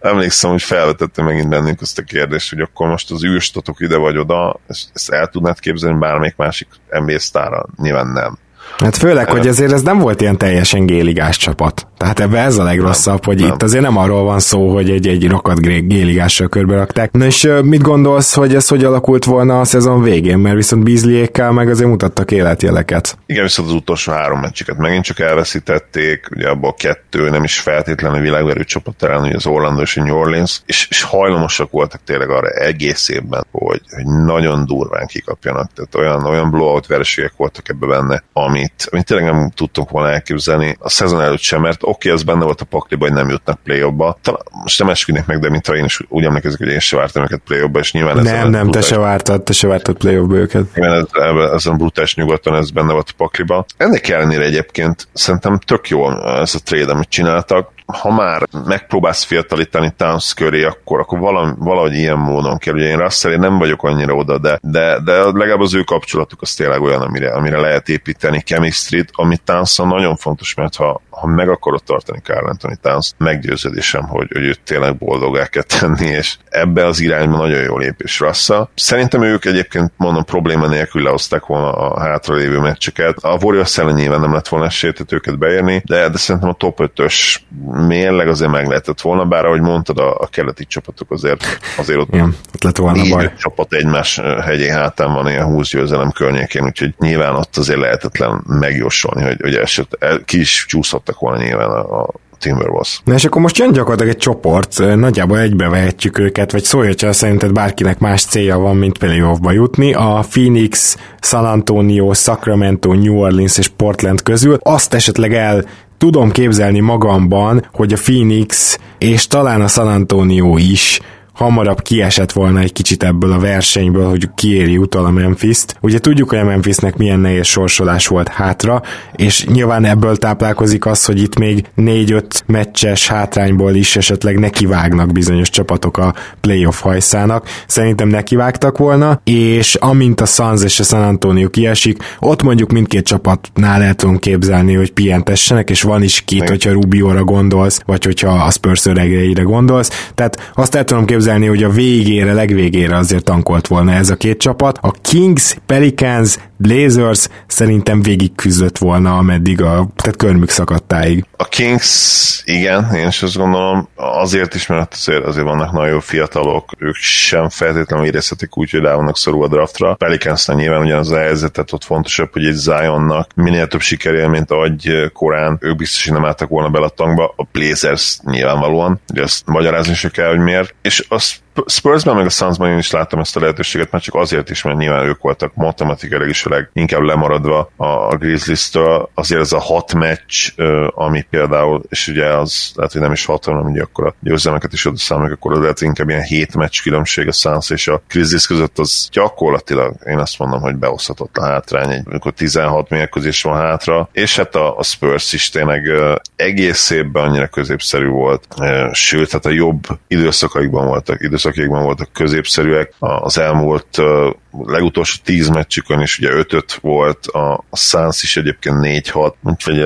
emlékszem, hogy felvetette megint bennünk azt a kérdést, hogy akkor most az űrstatok ide vagy oda, ezt el tudnád képzelni bármelyik másik en bé á sztára? Nyilván nem. Hát főleg, hogy azért ez nem volt ilyen teljesen géligás csapat. Tehát ebben ez a legrosszabb, hogy nem. Itt azért nem arról van szó, hogy egy, egy rakat géligással körbe rakták. Na és mit gondolsz, hogy ez hogy alakult volna a szezon végén? Mert viszont Beasley-ékkel meg azért mutattak életjeleket. Igen, viszont az utolsó három meccseket megint csak elveszítették, ugye abban a kettő nem is feltétlenül világverő csapat ellen, ugye az Orlando és a New Orleans, és, és hajlamosak voltak tényleg arra egész évben, hogy, hogy nagyon durván kikapjanak. Tehát olyan, olyan blowout vereségek voltak ebben benne, ami Amit, amit tényleg nem tudtunk volna elképzelni a szezon előtt sem, mert oké, okay, ez benne volt a pakliba, hogy nem jutnak play-offba. Most nem esküdnék meg, de mintha én is úgy emlékezek, hogy én se vártam őket play-offba, és nyilván... Nem, nem, te se vártad, te se vártad play-offba őket. Nyilván ezen a brutális nyugaton ez benne volt a pakliba. Ennek ellenére egyébként szerintem tök jól ez a trade, amit csináltak. Ha már megpróbálsz fiatalítani Towns köré, akkor, akkor valami, valahogy ilyen módon kell. Ugye én Russell, én nem vagyok annyira oda, de, de, de legalább az ő kapcsolatuk az tényleg olyan, amire, amire lehet építeni chemistry-t, ami Towns-on nagyon fontos, mert ha, ha meg akarod tartani Karl Anthony Towns, meggyőződésem, hogy, hogy őt tényleg boldoggá kell tenni, és ebbe az irányban nagyon jól lépés Russell. Szerintem ők egyébként, mondom, probléma nélkül lehozták volna a hátralévő meccseket. A Warriors ellen nyilván nem lett volna esélyt őket beérni, de, de szerintem a top ötös mérleg azért meg lehetett volna, bár ahogy mondtad, a, a keleti csapatok azért, azért ott, igen, ott lett volna négy baj. Csapat egymás hegyén hátán van ilyen húsz győzelem környékén, úgyhogy nyilván ott azért lehetetlen megjósolni, hogy, hogy eset, el, ki is csúszhattak volna nyilván a, a Timberwolves. Na és akkor most jön gyakorlatilag egy csoport, nagyjából egybevehetjük őket, vagy szólj, hogyha szerinted bárkinek más célja van, mint playoffba jutni. A Phoenix, San Antonio, Sacramento, New Orleans és Portland közül azt esetleg el tudom képzelni magamban, hogy a Phoenix és talán a San Antonio is hamarabb kiesett volna egy kicsit ebből a versenyből, hogy kiéri utol a Memphis-t. Ugye tudjuk, hogy a Memphisnek milyen nehéz sorsolás volt hátra, és nyilván ebből táplálkozik az, hogy itt még négy-öt meccses hátrányból is esetleg nekivágnak bizonyos csapatok a playoff hajszának. Szerintem nekivágtak volna, és amint a Suns és a San Antonio kiesik, ott mondjuk mindkét csapatnál el tudom képzelni, hogy pihentessenek, és van is két, hogyha Rubióra gondolsz, vagy hogyha a Spurs öregreire gondolsz. Tehát azt el tudom képzelni, hogy a végére, legvégére azért tankolt volna ez a két csapat. A Kings, Pelicans, Blazers szerintem végig küzdött volna, ameddig a tehát körmük szakadtáig. A Kings, igen, én is azt gondolom, azért is, mert azért, azért vannak nagyon jó fiatalok, ők sem feltétlenül érezhetik úgy, hogy rá vannak szorul a draftra. Pelicansnál nyilván ugyanaz a helyzetet, ott fontosabb, hogy egy Zionnak minél több sikerélményt adj korán, ők biztos, hogy nem álltak volna bele a tankba, a Blazers nyilvánvalóan, de ezt magyarázni se kell, hogy miért, és azt Spursben meg a Sunsban én is láttam ezt a lehetőséget, már csak azért is, mert nyilván ők voltak matematikailag is a leginkább lemaradva a Grizzlies-től. Azért ez a hat meccs, ami például, és ugye az lehet, hogy nem is hat, hanem ugye akkor a győzelmeket is oda számoljuk, akkor az lehet inkább ilyen hét meccs különbség a Suns és a Grizzlies között, az gyakorlatilag én azt mondom, hogy beoszthatott a hátrány, amikor tizenhat mérkőzés van hátra, és hát a, a Spurs is tényleg egész évben annyira középszerű volt, sőt, hát a jobb időszakaikban voltak, időszak akikben voltak középszerűek. Az elmúlt legutolsó tíz meccsükön is ugye öt-öt volt, a Suns is egyébként négy-hat, úgyhogy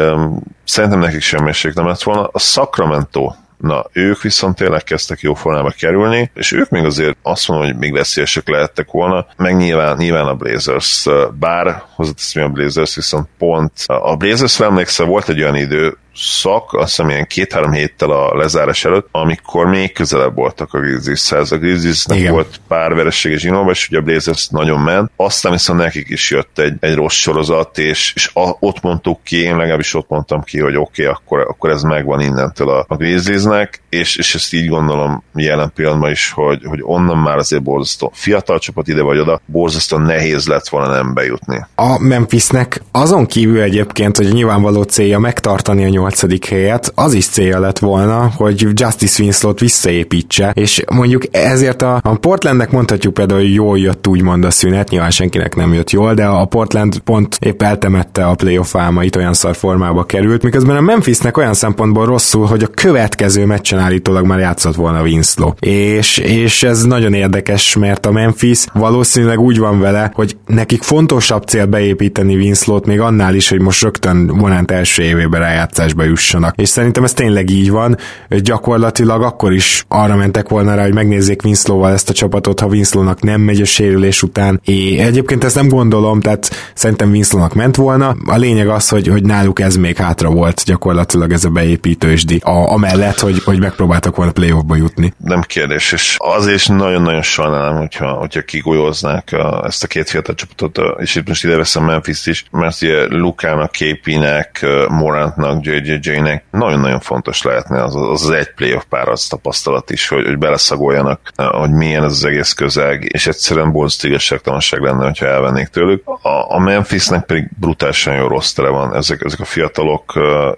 szerintem nekik semmi esélyük nem lett volna. A Sacramento, na, ők viszont tényleg kezdtek jó formába kerülni, és ők még azért azt mondom, hogy még veszélyesek lehettek volna, meg nyilván, nyilván a Blazers, bár hozzáteszem, a Blazers viszont pont. A Blazers-re emlékszel, volt egy olyan idő, szak, azt hiszem ilyen két-három héttel a lezárás előtt, amikor még közelebb voltak a Grizzlieshez. A Grizzliesnek volt pár vereség és zsinóban, és ugye a Blazers nagyon ment. Aztán viszont nekik is jött egy, egy rossz sorozat, és, és a, ott mondtuk ki, én legalábbis ott mondtam ki, hogy oké, okay, akkor, akkor ez megvan innentől a, a Grizzliesnek, és, és ezt így gondolom jelen pillanatban is, hogy, hogy onnan már azért borzasztó fiatal csapat ide vagy oda, borzasztó nehéz lett volna nem bejutni. A Memphisnek azon kívül egyébként, hogy nyilvánvaló célja megtartani a nyolcadik helyet, az is célja lett volna, hogy Justice Winslow-t visszaépítse, és mondjuk ezért a, a Portlandnek mondhatjuk például, hogy jól jött úgymond a szünet, nyilván senkinek nem jött jól, de a Portland pont épp eltemette a playoff álmait, olyan szar formába került, miközben a Memphisnek olyan szempontból rosszul, hogy a következő meccsen állítólag már játszott volna Winslow. És, és ez nagyon érdekes, mert a Memphis valószínűleg úgy van vele, hogy nekik fontosabb cél beépíteni Winslow-t még annál is, hogy most rögtön Vonant első évébe rájátszásba jussanak. És szerintem ez tényleg így van, gyakorlatilag akkor is arra mentek volna rá, hogy megnézzék Winslow-val ezt a csapatot, ha Winslow-nak nem megy a sérülés után. É, egyébként ezt nem gondolom, tehát szerintem Winslow-nak ment volna. A lényeg az, hogy, hogy náluk ez még hátra volt gyakorlatilag ez a beépítősdi, a, amellett, hogy, hogy megpróbáltak volna playoffba jutni. Nem kérdés, és azért is nagyon-nagyon sajnálom, hogyha, hogyha kigolyóznák a, ezt a két fiatal csapatot, és itt most ide veszem Memphis-t is, mert ugye Lukának, Képinek, Morantnak, jé jé jé-nek nagyon-nagyon fontos lehetne az, az az egy playoff páraz tapasztalat is, hogy, hogy beleszagoljanak, hogy milyen ez az egész közeg, és egyszerűen borzasztó igazságtalanság lenne, hogyha elvennék tőlük. A, a Memphisnek pedig brutálisan jó rossz tere van ezek, ezek a fiatalok,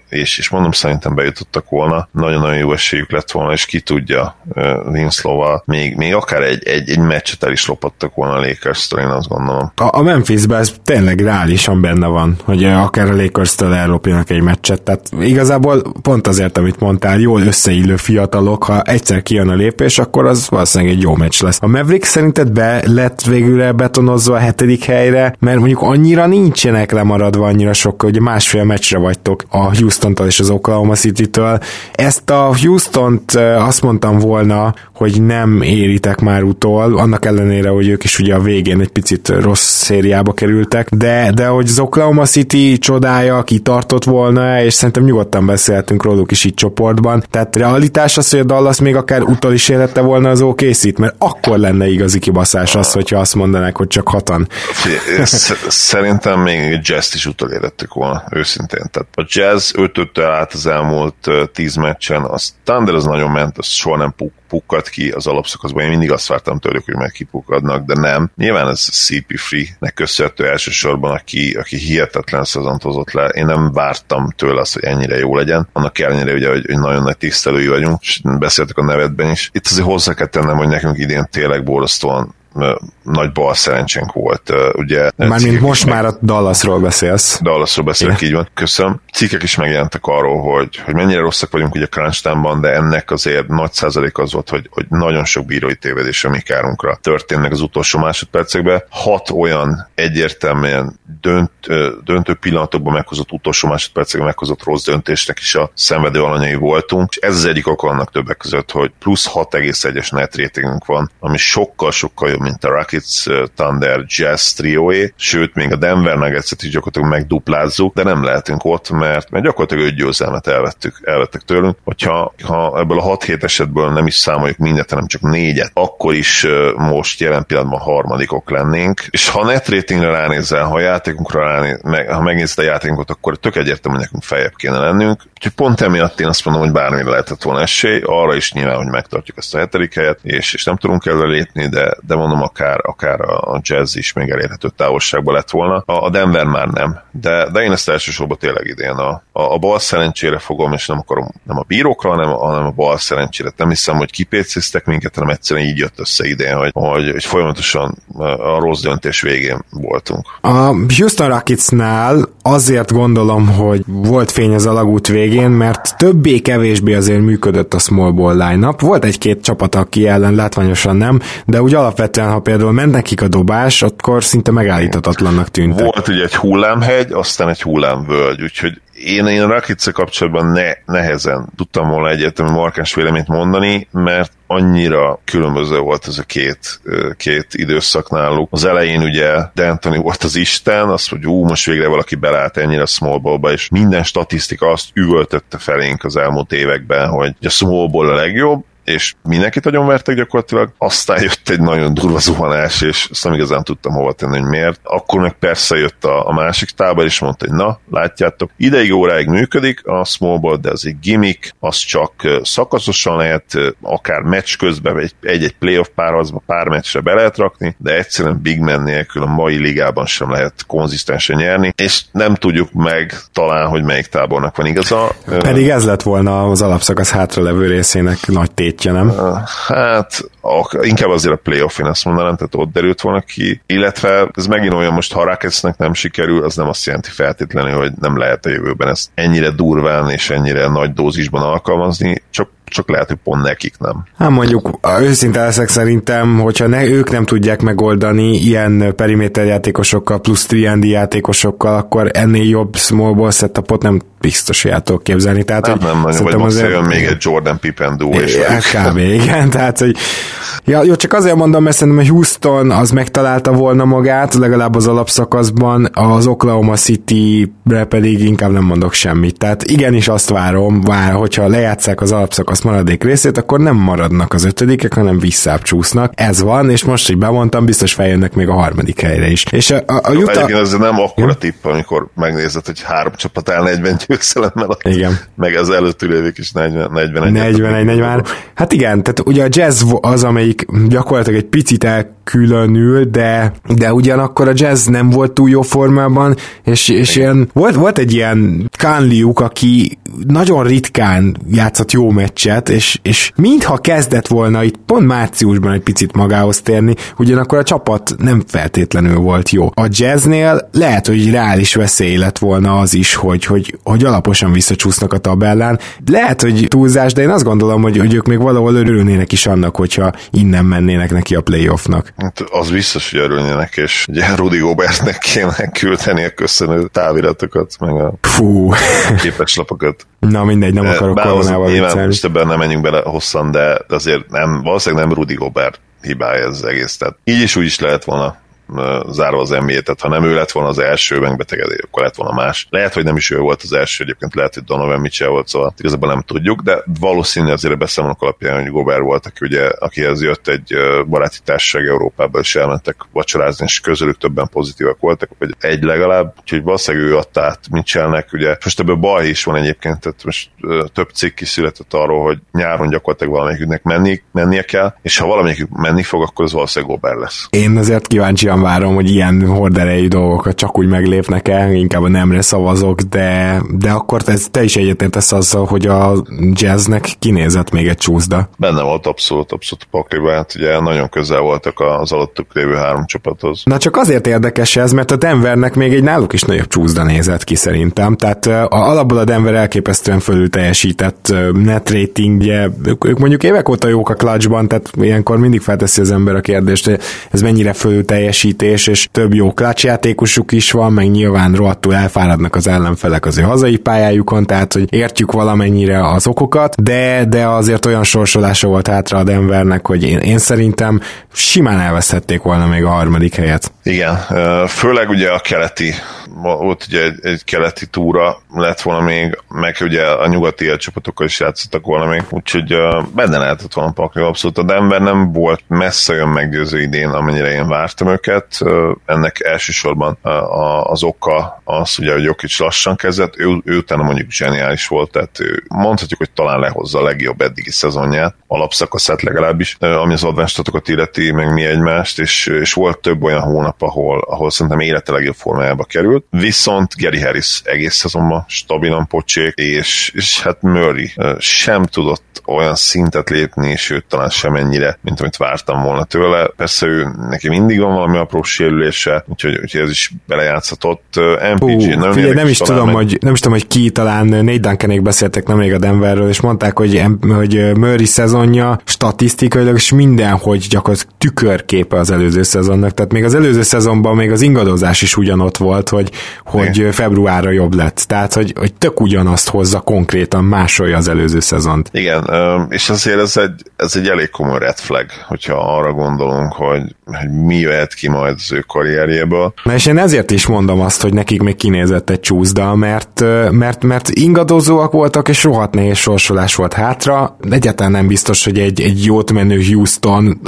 és, és mondom, szerintem bejutottak volna, nagyon-nagyon jó esélyük lett volna, és ki tudja Winslow-val, még, még akár egy, egy, egy meccset el is lopattak volna a Lakers-től, én azt gondolom. A, a Memphisben ez tényleg reálisan benne van, hogy akár a Lakers-től ellopjanak egy meccset, tehát igazából pont azért, amit mondtál, jól összeillő fiatalok, ha egyszer kijön a lépés, akkor az valószínűleg egy jó meccs lesz. A Mavericks szerinted be lett végül betonozva a hetedik helyre, mert mondjuk annyira nincsenek lemaradva annyira sokkal, hogy másfél meccsre vagytok a Houstontól és az Oklahoma City-től. Ezt a Houstont azt mondtam volna, hogy nem éritek már utol, annak ellenére, hogy ők is ugye a végén egy picit rossz szériába kerültek, de, de hogy az Oklahoma City csodája kitartott volna, és szerintem nyugodtan beszélhetünk róluk is itt csoportban. Tehát realitás az, hogy a Dallas még akár utol is érhette volna az o ká cét, mert akkor lenne igazi kibaszás az, hogyha azt mondanák, hogy csak hatan. Szerintem még Jazz is utol érettük volna, őszintén. Tehát a Jazz ötötte át az elmúlt tíz meccsen, a Thunder az nagyon ment, az soha nem puk- pukkad ki az alapszakaszban, én mindig azt vártam tőlük, hogy megkipukadnak, de nem. Nyilván ez cé pé három-nek köszönhető elsősorban, aki, aki hihetetlen szezont hozott le. Én nem vártam tőle azt, hogy ennyire jó legyen. Annak ellenére ugye, hogy, hogy nagyon nagy tisztelői vagyunk, és beszéltek a nevedben is. Itt azért hozzá kell tennem, hogy nekünk idén tényleg borzasztóan nagy bal szerencsénk volt. Ugye, mármint most meg... már a Dallasról beszélsz. Dallasról beszélek, igen. Így van. Köszönöm. Cikkek is megjelentek arról, hogy, hogy mennyire rosszak vagyunk ugye crunch time-ban, de ennek azért nagy százalék az volt, hogy, hogy nagyon sok bírói tévedés a mi kárunkra történnek az utolsó másodpercekben. Hat olyan egyértelműen dönt, döntő pillanatokban meghozott, utolsó másodpercekben meghozott rossz döntésnek is a szenvedő alanyai voltunk, és ez az egyik oka annak többek között, hogy plusz hat egész egyes net ratingünk van, ami sokkal-sokkal jobb, mint a Rockets, Thunder, Jazz trióé, sőt, még a Denver Nuggets-et is gyakorlatilag megduplázzuk, de nem lehetünk ott, mert, mert gyakorlatilag öt győzelmet elvettük, elvettek tőlünk. Hogyha ha ebből a hat-hét esetből nem is számoljuk mindet, hanem csak négyet, akkor is most jelen pillanatban harmadikok lennénk, és ha net ratingre ránézel, ha játékunkra ránéz, meg, ha megnézed a játékunkat, akkor tök egyértelmű, hogy nekünk feljebb kéne lennünk. Úgyhogy pont emiatt én azt mondom, hogy bármire lehetett volna esély, arra is nyilván, hogy megtartjuk ezt a hetedik helyet, és, és nem tudunk előlépni, de, de mondom, akár, akár a Jazz is még elérhető távolságban lett volna. A Denver már nem, de, de én ezt elsősorban tényleg idén a, a, a bal szerencsére fogom, és nem akarom nem a bírókra, hanem, hanem a bal szerencsére. Nem hiszem, hogy kipécéztek minket, hanem egyszerűen így jött össze idén, hogy, hogy, hogy folyamatosan a rossz döntés végén voltunk. A Houston Rocketsnál azért gondolom, hogy volt fény az alagút végén, mert többé-kevésbé azért működött a small ball line-up. Volt egy-két csapat, aki ellen látványosan nem, de úgy alapvetően kapcsán, ha például ment nekik a dobás, akkor szinte megállíthatatlannak tűntek. Volt ugye egy hullámhegy, aztán egy hullámvölgy, úgyhogy én, én Rakiccal kapcsolatban ne, nehezen tudtam volna egyértelmű markáns véleményt mondani, mert annyira különböző volt ez a két, két időszak náluk. Az elején ugye D'Antoni volt az Isten, azt, hogy ú, most végre valaki belállt ennyire a small ballba, és minden statisztika azt üvöltötte felénk az elmúlt években, hogy a small ball a legjobb, és mindenkit agyonvertek gyakorlatilag, aztán jött egy nagyon durva zuhanás, és azt nem igazán tudtam hova tenni, hogy miért. Akkor meg persze jött a, a másik tábor, és mondta, hogy na, látjátok, ideig óráig működik a small ball, de ez egy gimmick, az csak szakaszosan lehet, akár meccs közben, egy-egy playoff párharcba, pár meccsre be lehet rakni, de egyszerűen big man nélkül a mai ligában sem lehet konzisztensen nyerni, és nem tudjuk meg talán, hogy melyik tábornak van igaza. Pedig ez lett volna az alapszakasz hátralevő részének nagy tét. Nem? Hát inkább azért a playoff, én azt mondanám, tehát ott derült volna ki, illetve ez megint olyan, most ha Rocketsnek nem sikerül, az nem azt jelenti feltétlenül, hogy nem lehet a jövőben ezt ennyire durván és ennyire nagy dózisban alkalmazni, csak csak lehet, hogy pont nekik nem. Hát mondjuk, őszinte leszek, szerintem, hogyha ne, ők nem tudják megoldani ilyen periméterjátékosokkal, plusz triándi játékosokkal, akkor ennél jobb small ball setupot nem biztos, hogy el tudok képzelni. Tehát, nem, nem nagyon, vagy most jön még egy Jordan Pippen duó, és kb. Igen, tehát, hogy ja, jó, csak azért mondom, mert szerintem, hogy Houston az megtalálta volna magát, legalább az alapszakaszban, az Oklahoma City-re pedig inkább nem mondok semmit. Tehát igenis azt várom, vár, hogyha lejátsszák az alapszakasz maradék részét, akkor nem maradnak az ötödikek, hanem visszább csúsznak. Ez van, és most, hogy bemondtam, biztos feljönnek még a harmadik helyre is. És a, a, a Utah... Egyébként ez nem akkora tipp, amikor megnézed, hogy három csapat áll negyven győzelemmel, igen. Meg az előtt ülővik is negyven, negyvenegy. negyvenegy, negyven. Hát igen, tehát ugye a jazz az, amelyik gyakorlatilag egy picit elkülönül, de, de ugyanakkor a jazz nem volt túl jó formában, és, és ilyen, volt, volt egy ilyen Conley-uk, aki nagyon ritkán játszott jó meccset, és, és mintha kezdett volna itt pont márciusban egy picit magához térni, ugyanakkor a csapat nem feltétlenül volt jó. A jazznél lehet, hogy reális veszély lett volna az is, hogy, hogy, hogy alaposan visszacsúsznak a tabellán. Lehet, hogy túlzás, de én azt gondolom, hogy, hogy ők még valahol örülnének is annak, hogyha innen mennének neki a playoffnak. Hát az biztos, hogy örülnének, és ugye Rudy Gobertnek kéne küldeni a köszönő táviratokat, meg a Fú. képeslapokat. Na mindegy, nem akarok koronával viccelni. Most ebben nem menjünk bele hosszan, de azért nem, valószínűleg nem Rudy Gobert hibája ez az egész. Tehát így is úgy is lehet volna zárva az en bé á-t, tehát ha nem ő lett volna az első megbetegedés, akkor lett volna más. Lehet, hogy nem is ő volt az első, egyébként lehet, hogy Donovan Mitchell volt, szóval igazából nem tudjuk, de valószínű azért beszámolók alapján, hogy Gobert volt, aki ugye, akihez jött egy baráti társaság Európából, és elmentek vacsorázni, és közülük többen pozitívak voltak, vagy egy legalább, úgyhogy valószínűleg ő adta át Mitchellnek, ugye most ebből baj is van egyébként, tehát most több cikk is született arról, hogy nyáron gyakorlatilag valamelyiküknek menni, mennie kell, és ha valamelyikük menni fog, akkor az valószínűleg Gobert lesz. Én azért kíváncsian várom, hogy ilyen horderejű dolgokat csak úgy meglépnek el, inkább a nemre szavazok, de, de akkor te, te is egyetértesz azzal, hogy a jazznek kinézett még egy csúszda. Benne volt abszolút, abszolút pakliba, hát ugye nagyon közel voltak az alattuk lévő három csapathoz. Na csak azért érdekes ez, mert a Denvernek még egy náluk is nagyobb csúszda nézett ki szerintem, tehát a, alapból a Denver elképesztően fölül teljesített net ratingje, ők, ők mondjuk évek óta jók a clutchban, tehát ilyenkor mindig felteszi az ember a kérdést, hogy ez mennyire fölül teljesít, és több jó klácsjátékosuk is van, meg nyilván rohadtul elfáradnak az ellenfelek az ő hazai pályájukon, tehát hogy értjük valamennyire az okokat, de, de azért olyan sorsolása volt hátra a Denvernek, hogy én, én szerintem simán elveszhették volna még a harmadik helyet. Igen, főleg ugye a keleti, ott ugye egy, egy keleti túra lett volna még, meg ugye a nyugati csapatokkal is játszottak volna még, úgyhogy benne lehetett volna pakli, abszolút a Denver nem volt messze jön meggyőző idén, amennyire én vártam őket. Ennek elsősorban az oka az, ugye, hogy Jokic lassan kezdett, ő, ő utána mondjuk zseniális volt, tehát mondhatjuk, hogy talán lehozza a legjobb eddigi szezonját, alapszakaszát legalábbis, ami az advanced statokat illeti, meg mi egymást, és, és volt több olyan hónap, ahol, ahol szerintem élete legjobb formájába került, viszont Gary Harris egész szezonban stabilan pocsék, és, és hát Murray sem tudott olyan szintet lépni, és ő talán sem ennyire, mint amit vártam volna tőle, persze ő, neki mindig van valami apró sérülése, úgyhogy, úgyhogy ez is belejátszhatott. em pé gé, nem, figyelj, nem, is tudom, meg... hogy, nem is tudom, hogy ki, talán Nate Duncanék beszéltek nemrég a Denverről, és mondták, hogy, hogy Murray szezonja statisztikailag és mindenhogy gyakorlatilag tükörképe az előző szezonnak, tehát még az előző szezonban még az ingadozás is ugyanott volt, hogy, hogy februárra jobb lett, tehát hogy, hogy tök ugyanazt hozza konkrétan, másolja az előző szezont. Igen, és azért ez egy, ez egy elég komoly red flag, hogyha arra gondolunk, hogy, hogy mi jöhet ki majd az ő karrierjéből. Na és én ezért is mondom azt, hogy nekik még kinézett egy csúszda, mert, mert, mert ingadozóak voltak, és rohadt nehéz sorsolás volt hátra, egyáltalán nem biztos, hogy egy, egy jót menő Houston,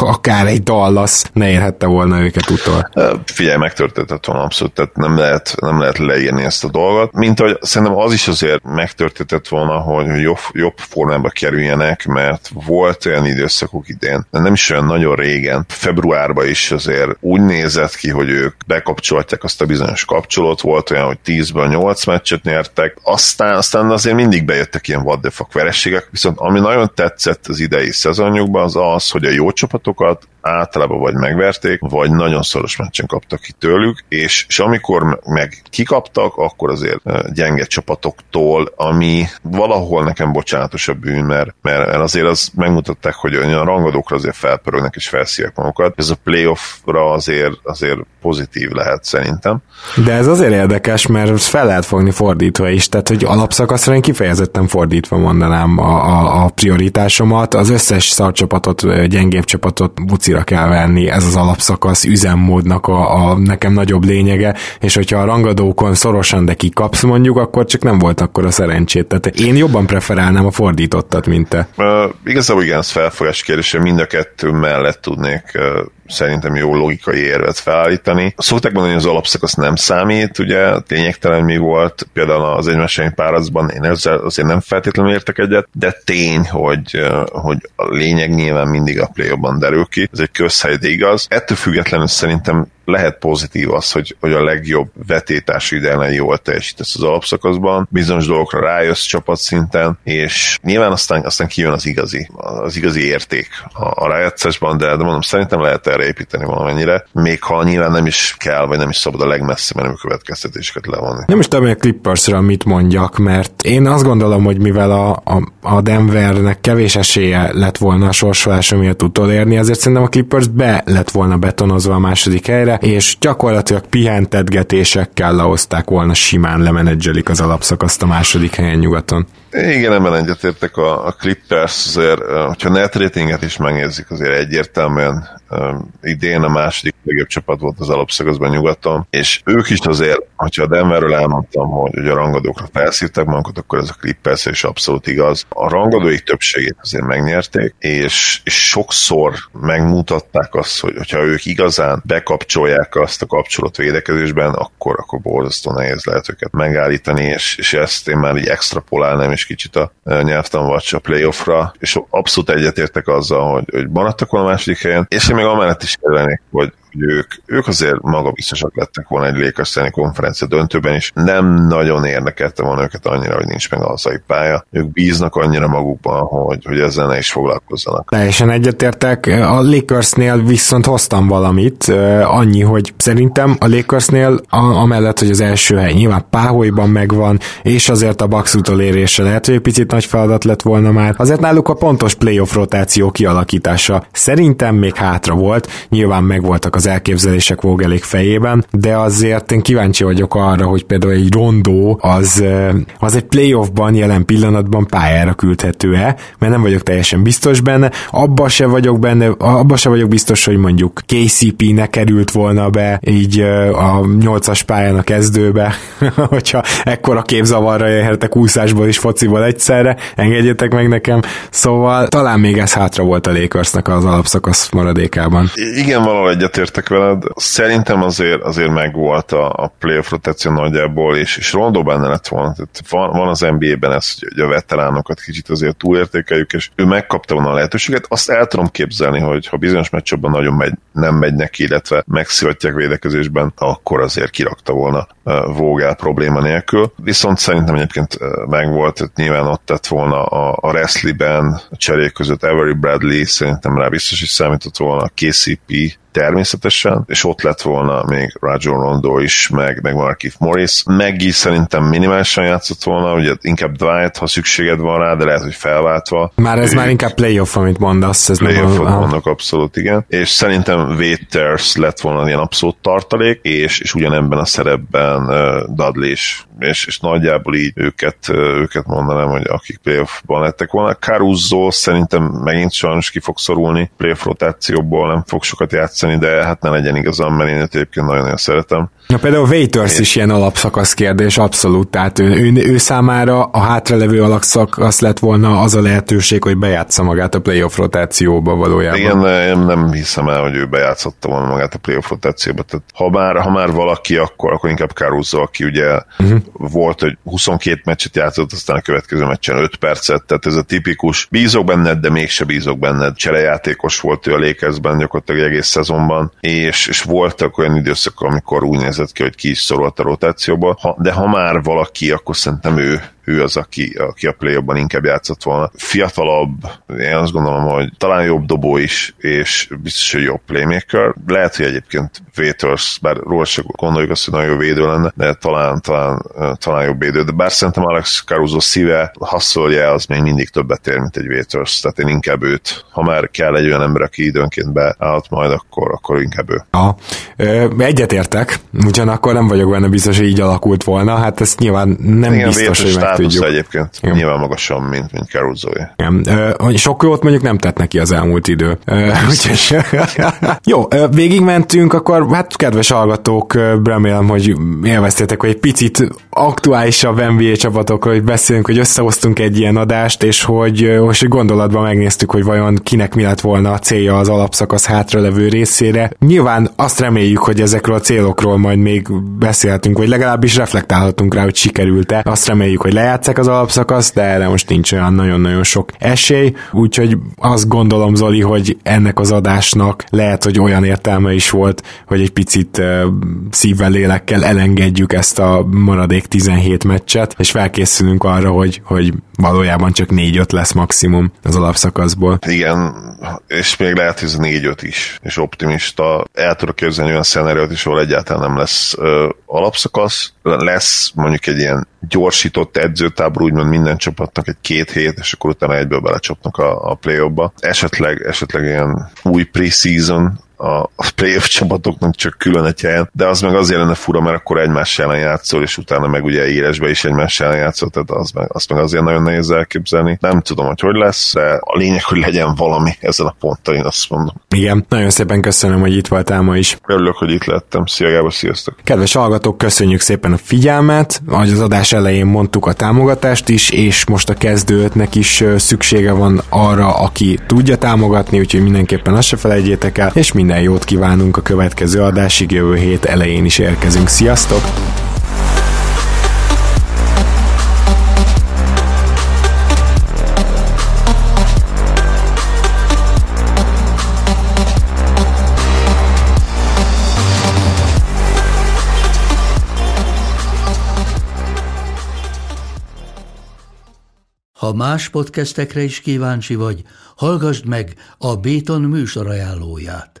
akár egy Dallas ne érhette volna őket utol. Figyelj, megtörténtett volna abszolút, tehát nem lehet, nem lehet leírni ezt a dolgot, mint ahogy szerintem az is azért megtörténtett volna, hogy jobb, jobb formába kerüljenek, mert volt olyan időszakuk idén, de nem is olyan nagyon régen, februárban is azért úgy nézett ki, hogy ők bekapcsolták azt a bizonyos kapcsolót, volt olyan, hogy tízből nyolc meccset nyertek, aztán, aztán azért mindig bejöttek ilyen what the fuck vereségek, viszont ami nagyon tetszett az idei szezonjukban, az az, hogy a jó csapatokat általában vagy megverték, vagy nagyon szoros meccsen kaptak ki tőlük, és, és amikor meg kikaptak, akkor azért gyenge csapatoktól, ami valahol nekem bocsánatos a bűn, mert, mert azért az megmutatták, hogy olyan rangadókra azért felpörögnek és felszívják magukat. Ez a playoffra azért, azért pozitív lehet szerintem. De ez azért érdekes, mert fel lehet fogni fordítva is, tehát hogy alapszakaszra én kifejezetten fordítva mondanám a, a, a prioritásomat, az összes szarcsapatot, gyengébb csapatot bucira kell venni, ez az alapszakasz üzemmódnak a, a nekem nagyobb lényege, és hogyha a rangadókon szorosan de kikapsz mondjuk, akkor csak nem volt akkor a szerencsét. Tehát én jobban preferálnám a fordítottat, mint te. Uh, igazából igen, ez felfogás kérdése, mind a kettő mellett tudnék uh, szerintem jó logikai érvet felállítani. Szokták mondani, hogy az alapszakasz nem számít, ugye tényegtelen mi volt, például az egymásányi páracban én ezzel azért nem feltétlenül értek egyet, de tény, hogy, hogy a lényeg nyilván mindig a play-offban derül ki, ez egy közhely, de igaz. Ettől függetlenül szerintem lehet pozitív az, hogy, hogy a legjobb vetétási idején jól teljesítesz az alapszakaszban, bizonyos dolgokra rájössz csapatszinten, és nyilván aztán, aztán kijön az igazi, az igazi érték a, a rájátszásban, de, de mondom, szerintem lehet erre építeni valamennyire, még ha nyilván nem is kell, vagy nem is szabad a legmesszi menő következtetéseket levonni. Nem is tudom, hogy a Clippersről mit mondjak, mert én azt gondolom, hogy mivel a, a, a Denvernek kevés esélye lett volna a sorsolása miatt utolérni, ezért szerintem a Clippers be lett volna betonozva a második helyre, és gyakorlatilag pihentetgetésekkel lehozták volna, simán lemenedzselik az alapszakaszt a második helyen nyugaton. Igen, ebben egyetértek a, a Clippers, azért, hogyha net ratinget is megnézzük, azért egyértelműen um, idén a második legjobb csapat volt az alapszakaszban nyugaton, és ők is azért, hogyha a Denverről elmondtam, hogy, hogy a rangadókra felszívták magukat, akkor ez a Clippers is abszolút igaz. A rangadóik többségét azért megnyerték, és, és sokszor megmutatták azt, hogy hogyha ők igazán bekapcsolják azt a kapcsolat védekezésben, akkor, akkor borzasztó nehéz lehet őket megállítani, és, és ezt én már így extrapolálnám is kicsit a nyelvtanvacs a playoffra, és abszolút egyetértek azzal, hogy, hogy maradtak volna a második helyen, és én még amellett is érvelnék, hogy Ők, ők azért magabiztosak lettek volna egy Lakers-elleni konferencia döntőben is. Nem nagyon érdekelte volna őket annyira, hogy nincs meg a hazai pálya. Ők bíznak annyira magukban, hogy, hogy ezzel ne is foglalkozzanak. Teljesen egyetértek. A Lakersnél viszont hoztam valamit. Annyi, hogy szerintem a Lakersnél amellett, hogy az első hely nyilván páholyban megvan, és azért a Bucks utolérése lehet, hogy picit nagy feladat lett volna már. Azért náluk a pontos playoff rotáció kialakítása szerintem még hátra volt. Nyilván megvoltak az elképzelések Vogelék fejében, de azért én kíváncsi vagyok arra, hogy például egy Rondó az, az egy playoffban jelen pillanatban pályára küldhető-e, mert nem vagyok teljesen biztos benne, abba se vagyok benne, abba se vagyok biztos, hogy mondjuk ká cé pé-nek került volna be így a nyolcas pályán a kezdőbe, hogyha ekkora képzavarra érhetek úszásból és fociból egyszerre, engedjétek meg nekem, szóval talán még ez hátra volt a Lakersnek az alapszakasz maradékában. Igen, valahol egyetért veled. Szerintem azért, azért megvolt a, a playoff rotáció nagyjából, és, és Rondo benne lett volna. Tehát van, van az en bé á-ben ez, hogy a veteránokat kicsit azért túlértékeljük, és ő megkapta volna a lehetőséget. Azt el tudom képzelni, hogy ha bizonyos meccsokban nagyon megy, nem megy neki, illetve megszivatják védekezésben, akkor azért kirakta volna. Vogel probléma nélkül. Viszont szerintem egyébként megvolt, nyilván ott tett volna a, a Wrestling-ben a cserék között Avery Bradley, szerintem rá biztos is számított volna a ká cé pé természetesen, és ott lett volna még Rajon Rondo is, meg, meg Markieff Morris. Maggie szerintem minimálisan játszott volna, ugye inkább Dwight, ha szükséged van rá, de lehet, hogy felváltva. Már ez ő... már inkább playoff, amit mondasz. Ez playoff-ot nem mondok, abszolút igen. És szerintem Waiters lett volna ilyen abszolút tartalék, és, és ugyanebben a szerepben uh, Dudley is. És, és nagyjából így őket, uh, őket mondanám, hogy akik playoffban lettek volna. Caruso szerintem megint sajnos ki fog szorulni, playoff rotációból nem fog sokat játszani, de hát ne legyen igazán, mert én egyébként nagyon-nagyon szeretem. Na például Waiters én... is ilyen alapszakasz kérdés, abszolút, tehát ő, ő, ő számára a hátralevő alapszakasz lett volna az a lehetőség, hogy bejátsza magát a playoff rotációba valójában. Igen, én nem hiszem el, hogy ő bejátszotta volna magát a playoff rotációba, tehát ha már, ha már valaki, akkor, akkor inkább Caruso, aki ugye uh-huh. volt, hogy huszonkét meccset játszott, aztán a következő meccsen öt percet, tehát ez a tipikus bízok benned, de mégse bízok benned. Cserejátékos volt ő a Lakersben gyakorlatilag egész szezonban, és, és voltak olyan időszak, amikor úgy nézett ki, hogy ki is szorolt a rotációba, ha, de ha már valaki, akkor szerintem ő ő az, aki, aki a play-offban inkább játszott volna. Fiatalabb, én azt gondolom, hogy talán jobb dobó is, és biztos, hogy jobb playmaker. Lehet, hogy egyébként Waiters, bár róla se gondoljuk azt, hogy nagyon jó védő lenne, de talán, talán, talán jobb védő. De bár szerintem Alex Caruso szíve, haszolja, az még mindig többet ér, mint egy Waiters. Tehát én inkább őt. Ha már kell egy olyan ember, aki időnként beállt majd, akkor, akkor inkább ő. Aha. Egyetértek, ugyanakkor nem vagyok benne biztos, hogy így alakult volna. Hát ez nyilván nem igen, biztos, hogy meg... tudjuk. Egyébként igen. Nyilván magasabb, mint, mint Caruso-ja. Sok jót mondjuk nem tett neki az elmúlt idő. Úgyhogy... Jó, végigmentünk, akkor hát kedves hallgatók, remélem, hogy élveztétek, hogy egy picit aktuálisabb en bé á csapatokról, hogy beszélünk, hogy összehoztunk egy ilyen adást, és hogy most gondolatban megnéztük, hogy vajon kinek mi lett volna a célja az alapszakasz hátralevő részére. Nyilván azt reméljük, hogy ezekről a célokról majd még beszélhetünk, vagy legalábbis reflektálhatunk rá, hogy sikerült-e. Azt reméljük, hogy játsszák az alapszakaszt, de erre most nincs olyan nagyon-nagyon sok esély, úgyhogy azt gondolom, Zoli, hogy ennek az adásnak lehet, hogy olyan értelme is volt, hogy egy picit uh, szívvel, lélekkel elengedjük ezt a maradék tizenhét meccset, és felkészülünk arra, hogy, hogy valójában csak négy-öt lesz maximum az alapszakaszból. Igen, és még lehet, hogy ez négy-öt is, és optimista. El tudok képzelni olyan szenáriót is, ahol egyáltalán nem lesz uh, alapszakasz, lesz mondjuk egy ilyen gyorsított edzőtábor, úgymond minden csapatnak egy két hét, és akkor utána egyből belecsapnak a, a play-offba. Esetleg, esetleg ilyen új pre-season a playoff csapatoknak csak külön egy helyen, de az meg azért lenne fura, mert akkor egymás ellen játszol, és utána meg ugye élesbe is egymás ellen játszol, tehát az meg, azt meg azért nagyon nehéz elképzelni. Nem tudom, hogy hogy lesz, de a lényeg, hogy legyen valami ezen a ponton, én azt mondom. Igen, nagyon szépen köszönöm, hogy itt voltál ma is. Örülök, hogy itt lettem. Szia Gábor, sziasztok! Kedves hallgatók, köszönjük szépen a figyelmet, ahogy az adás elején mondtuk, a támogatást is, és most a kezdő ötnek is szüksége van arra, aki tudja támogatni, úgyhogy mindenképpen azt se felejtjétek el, és minden jót kívánunk a következő adásig, jövő hét elején is érkezünk. Sziasztok! Ha más podcastekre is kíváncsi vagy, hallgasd meg a Béton műsor ajánlóját.